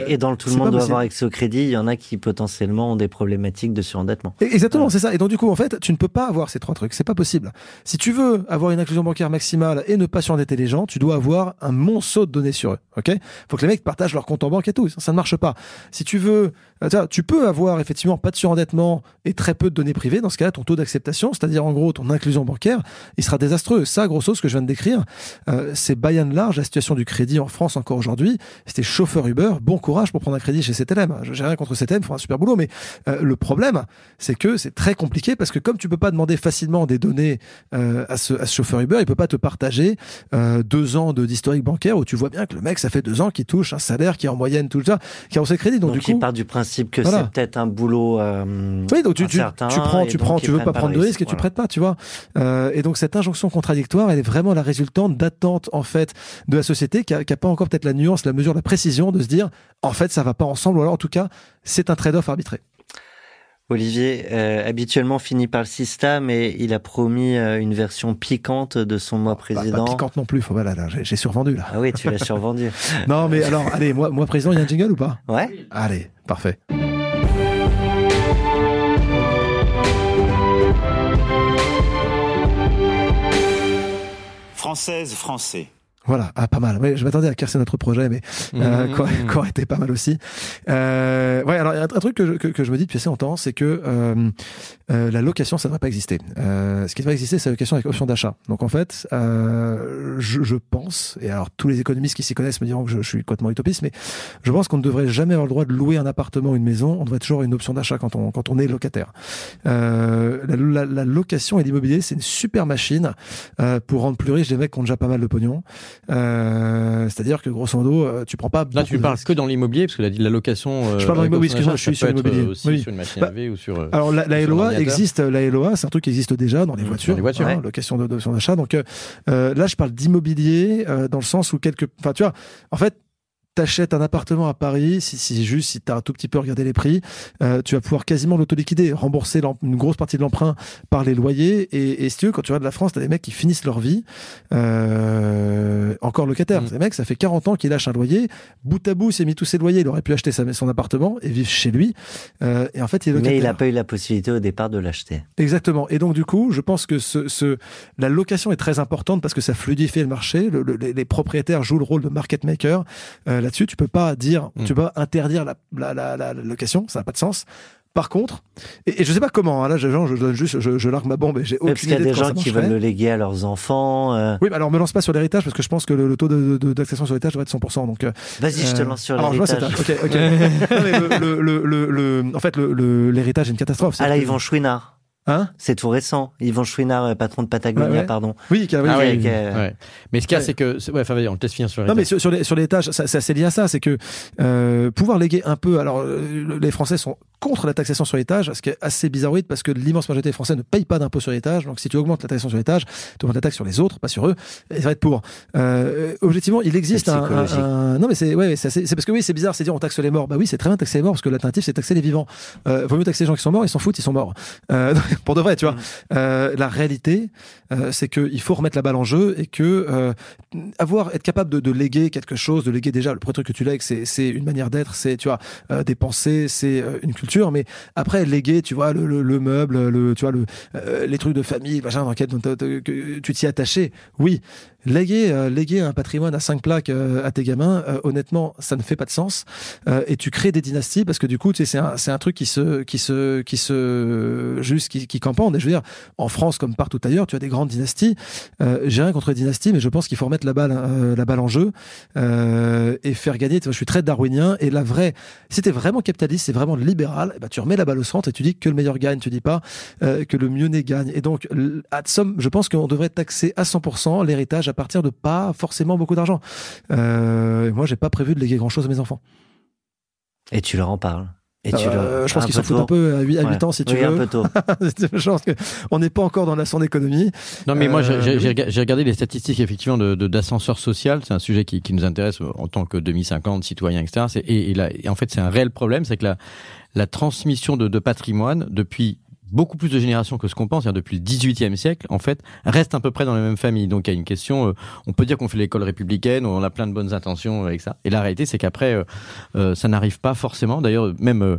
Et dans le tout le monde doit avoir accès au crédit, il y en a qui potentiellement ont des problématiques de surendettement. Exactement, c'est ça. Et donc du coup, en fait, tu ne peux pas avoir ces trois trucs. C'est pas possible. Si tu veux avoir une inclusion bancaire maximale et ne pas surendetter les gens, tu dois avoir un monceau de données sur eux. Ok ? Faut que les mecs partagent leur compte en banque et tout. Ça ne marche pas. Si tu veux, tu peux avoir effectivement pas de surendettement et très peu de données privées. Dans ce cas-là, ton taux d'acceptation, c'est-à-dire en gros ton inclusion bancaire, il sera désastreux. Ça, grosso, ce que je viens de décrire, c'est by and large la situation du crédit crédit en France encore aujourd'hui, c'était chauffeur Uber, bon courage pour prendre un crédit chez Cetelem. J'ai rien contre Cetelem, ils font un super boulot, mais le problème, c'est que c'est très compliqué parce que comme tu peux pas demander facilement des données à ce chauffeur Uber, il peut pas te partager 2 ans d'historique bancaire où tu vois bien que le mec, ça fait 2 ans qu'il touche un salaire qui est en moyenne, tout ça, qui a reçu le crédit. Donc il part du principe que voilà. C'est peut-être un boulot oui, donc tu veux pas prendre de risque et voilà. Tu prêtes pas, tu vois. Et donc cette injonction contradictoire, elle est vraiment la résultante d'attentes en fait de la société qui a pas encore peut-être la nuance, la mesure, la précision de se dire en fait ça va pas ensemble, ou alors en tout cas c'est un trade-off arbitré. Olivier, habituellement finit par le système et il a promis une version piquante de son moi président. Pas piquante non plus, là, j'ai survendu là. Ah oui, tu l'as survendu. Non mais alors, allez, moi président, il y a un jingle ou pas ? Ouais. Allez, parfait. Française, français. Voilà, pas mal. Oui, je m'attendais à casser notre projet, mais quoi était pas mal aussi. Alors un truc que je me dis depuis assez longtemps, c'est que la location, ça ne devrait pas exister. Ce qui devrait exister, c'est la location avec option d'achat. Donc en fait, je pense, et alors tous les économistes qui s'y connaissent me diront que je suis complètement utopiste, mais je pense qu'on ne devrait jamais avoir le droit de louer un appartement ou une maison. On devrait toujours avoir une option d'achat quand on est locataire. La location et l'immobilier, c'est une super machine pour rendre plus riches des mecs qui ont déjà pas mal de pognon. C'est-à-dire que grosso modo, tu prends pas. Là, tu parles que dans l'immobilier, parce que la location. Je parle dans l'immobilier, excusez-moi, je suis sur l'immobilier. Aussi sur une machine à laver ou sur. Alors la LOA existe, la LOA, c'est un truc qui existe déjà dans les voitures. Dans les voitures, ouais. Location d'option d'achat. Donc là, je parle d'immobilier dans le sens où Enfin, tu vois, en fait. T'achètes un appartement à Paris, si t'as un tout petit peu regardé les prix, tu vas pouvoir quasiment l'autoliquider, rembourser une grosse partie de l'emprunt par les loyers. Et si tu veux, quand tu regardes la France, t'as des mecs qui finissent leur vie encore locataires. Des mecs, ça fait 40 ans qu'ils lâchent un loyer. Bout à bout, il s'est mis tous ses loyers, il aurait pu acheter son appartement et vivre chez lui. Et en fait, il est locataire. Mais il n'a pas eu la possibilité au départ de l'acheter. Exactement. Et donc, du coup, je pense que la location est très importante parce que ça fluidifie le marché. Les propriétaires jouent le rôle de market maker. Là-dessus, tu peux pas dire, tu peux interdire la location, ça n'a pas de sens. Par contre, et je sais pas comment, hein, là, je largue ma bombe et j'ai aucune idée. Parce qu'il y a des gens qui veulent le léguer à leurs enfants. Oui, mais alors me lance pas sur l'héritage parce que je pense que le taux d'accession sur l'héritage doit être 100%. Donc, vas-y, je te lance sur l'héritage. Alors, je vois, c'est ok. En fait, l'héritage est une catastrophe. Ah là, Yvan Chouinard. Hein ? C'est tout récent. Yvan Chouinard, patron de Patagonia, pardon. Oui, ouais. Mais ce qu'il y a, c'est que, vas-y, on te laisse finir sur les étages. Non, mais sur les étages, ça c'est lié à ça. C'est que pouvoir léguer un peu. Alors, les Français sont contre la taxation sur l'étage, ce qui est assez bizarroïde parce que l'immense majorité des Français ne paye pas d'impôt sur l'étage. Donc, si tu augmentes la taxation sur l'étage, tu augmentes la taxe sur les autres, pas sur eux. Et ça va être pour. Objectivement, il existe un. Non, mais c'est parce que oui, c'est bizarre, c'est dire on taxe les morts. Bah oui, c'est très bien taxer les morts parce que l'alternative, c'est taxer les vivants. Vaut mieux taxer les gens qui sont morts, ils s'en foutent, ils sont morts. Pour de vrai, tu vois. La réalité, c'est qu'il faut remettre la balle en jeu et que être capable de léguer quelque chose, de léguer déjà, le premier truc que tu lègues, c'est une manière d'être, c'est, tu vois, des pensées, c'est une culture, mais après, léguer, tu vois, le meuble, tu vois, les trucs de famille, machin, dans lequel tu t'y attaché, oui. Léguer un patrimoine à 5 plaques à tes gamins, honnêtement, ça ne fait pas de sens. Et tu crées des dynasties parce que du coup, tu sais, c'est un truc qui campande. Et je veux dire, en France comme partout ailleurs, tu as des grandes dynasties. J'ai rien contre les dynasties, mais je pense qu'il faut remettre la balle en jeu et faire gagner. Je suis très darwinien et si t'es vraiment capitaliste, c'est vraiment libéral, tu remets la balle au centre et tu dis que le meilleur gagne. Tu dis pas que le mieux né gagne. Et donc, je pense qu'on devrait taxer à 100% l'héritage à partir de pas forcément beaucoup d'argent. Moi, j'ai pas prévu de léguer grand-chose à mes enfants. Et tu leur en parles. Je pense qu'ils s'en foutent un peu à 8 ans, si tu veux. Un peu tôt. Je pense qu'on n'est pas encore dans son économie. Non, mais moi, j'ai regardé les statistiques, effectivement, d'ascenseur social. C'est un sujet qui nous intéresse en tant que 2050, citoyens, etc. Et en fait, c'est un réel problème. C'est que la transmission de patrimoine, depuis beaucoup plus de générations que ce qu'on pense, depuis le 18e siècle, en fait, reste à peu près dans les mêmes familles. Donc, il y a une question, on peut dire qu'on fait l'école républicaine, on a plein de bonnes intentions avec ça. Et la réalité, c'est qu'après, ça n'arrive pas forcément. D'ailleurs, même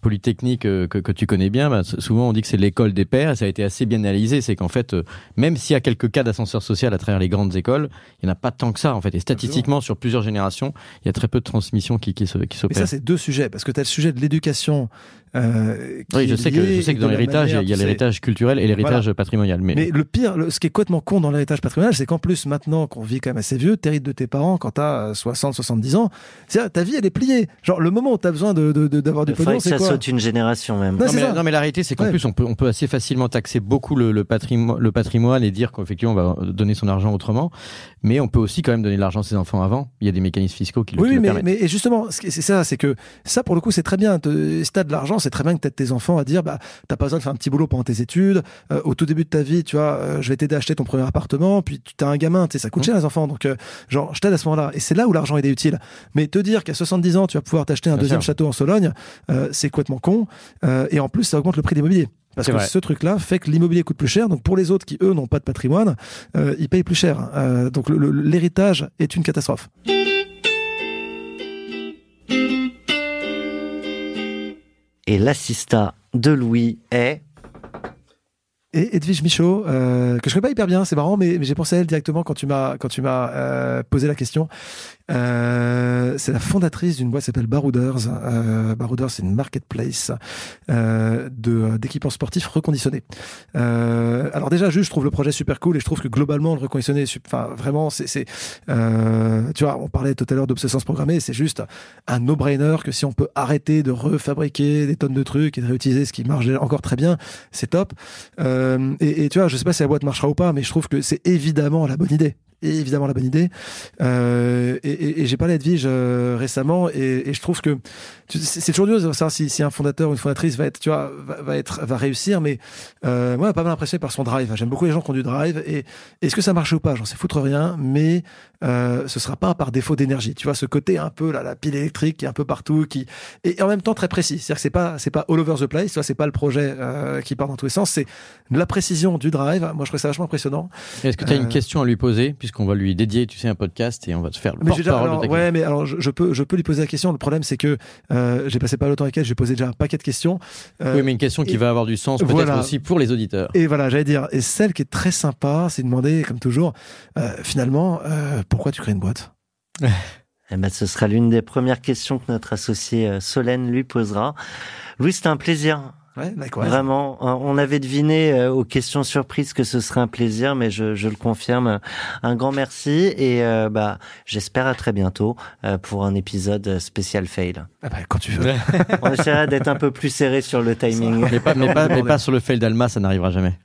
Polytechnique que tu connais bien, bah, souvent on dit que c'est l'école des pairs, et ça a été assez bien analysé, c'est qu'en fait, même s'il y a quelques cas d'ascenseur social à travers les grandes écoles, il n'y en a pas tant que ça en fait, et statistiquement sur plusieurs générations, il y a très peu de transmission qui s'opère. Mais ça c'est deux sujets, parce que tu as le sujet de l'éducation qui est lié, je sais que dans l'héritage, il y a l'héritage culturel et l'héritage patrimonial. Mais le pire, ce qui est complètement con dans l'héritage patrimonial, c'est qu'en plus maintenant qu'on vit quand même assez vieux, t'hérites de tes parents quand t'as 60-70 ans, c'est-à-dire ta vie elle est pliée. Genre le moment où t'as besoin d'avoir du pognon, c'est quoi ? Saute une génération même. Non mais la réalité c'est qu'en plus on peut assez facilement taxer beaucoup le patrimoine et dire qu'effectivement on va donner son argent autrement, mais on peut aussi quand même donner de l'argent à ses enfants avant. Il y a des mécanismes fiscaux qui le permettent. Oui, mais justement c'est que ça pour le coup c'est très bien. Si t'as de l'argent c'est très bien que t'aides tes enfants à dire bah t'as pas besoin de faire un petit boulot pendant tes études. Au tout début de ta vie tu vois je vais t'aider à acheter ton premier appartement, puis t'as un gamin, tu sais ça coûte cher les enfants, donc genre je t'aide à ce moment-là et c'est là où l'argent est utile. Mais te dire qu'à 70 ans tu vas pouvoir t'acheter un deuxième château en Sologne, c'est complètement con et en plus ça augmente le prix de l'immobilier parce que ce truc là fait que l'immobilier coûte plus cher, donc pour les autres qui eux n'ont pas de patrimoine ils payent plus cher donc l'héritage est une catastrophe. Et l'assista de Louis est Edwige Michaud, que je connais pas hyper bien, c'est marrant, mais j'ai pensé à elle directement quand tu m'as posé la question. C'est la fondatrice d'une boîte qui s'appelle Barouders. Barouders, c'est une marketplace d'équipements sportifs reconditionnés. Alors déjà, je trouve le projet super cool et je trouve que globalement le reconditionné, enfin vraiment, c'est tu vois, on parlait tout à l'heure d'obsolescence programmée, c'est juste un no-brainer que si on peut arrêter de refabriquer des tonnes de trucs et de réutiliser ce qui marche encore très bien, c'est top. Et tu vois, je sais pas si la boîte marchera ou pas, mais je trouve que c'est évidemment la bonne idée. Et j'ai parlé à Edwige récemment et je trouve que c'est toujours dur de savoir si un fondateur ou une fondatrice va réussir, mais moi pas mal impressionné par son drive. J'aime beaucoup les gens qui ont du drive et est-ce que ça marche ou pas, j'en sais foutre rien, mais ce sera pas par défaut d'énergie, tu vois, ce côté un peu là, la pile électrique qui est un peu partout et en même temps très précis, c'est-à-dire que c'est pas all over the place, soit c'est pas le projet qui part dans tous les sens, c'est de la précision du drive. Moi je trouve ça vachement impressionnant. Est-ce que tu as une question à lui poser? Puisqu'on va lui dédier, tu sais, un podcast et on va te faire le porte-parole. Ouais, mais alors je peux lui poser la question. Le problème, c'est que j'ai passé pas le temps avec elle. J'ai posé déjà un paquet de questions. Oui, mais une question qui va avoir du sens peut-être aussi pour les auditeurs. Et voilà, j'allais dire. Et celle qui est très sympa, c'est de demander, comme toujours, finalement, pourquoi tu crées une boîte ? Eh ben, ce sera l'une des premières questions que notre associé Solène lui posera. Louis, c'était un plaisir. Ouais, vraiment, on avait deviné aux questions surprises que ce serait un plaisir, mais je le confirme. Un grand merci et j'espère à très bientôt pour un épisode spécial fail. Ah bah, quand tu veux. On essaiera d'être un peu plus serré sur le timing. Mais pas sur le fail d'Alma, ça n'arrivera jamais.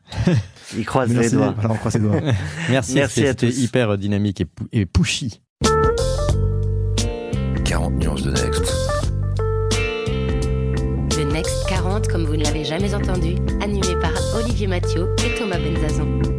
Ils croisent les doigts. Voilà, on croise les doigts. Merci à tous. C'était hyper dynamique et pushy. 40 nuances de Next. Next 40, comme vous ne l'avez jamais entendu, animé par Olivier Mathieu et Thomas Benzazon.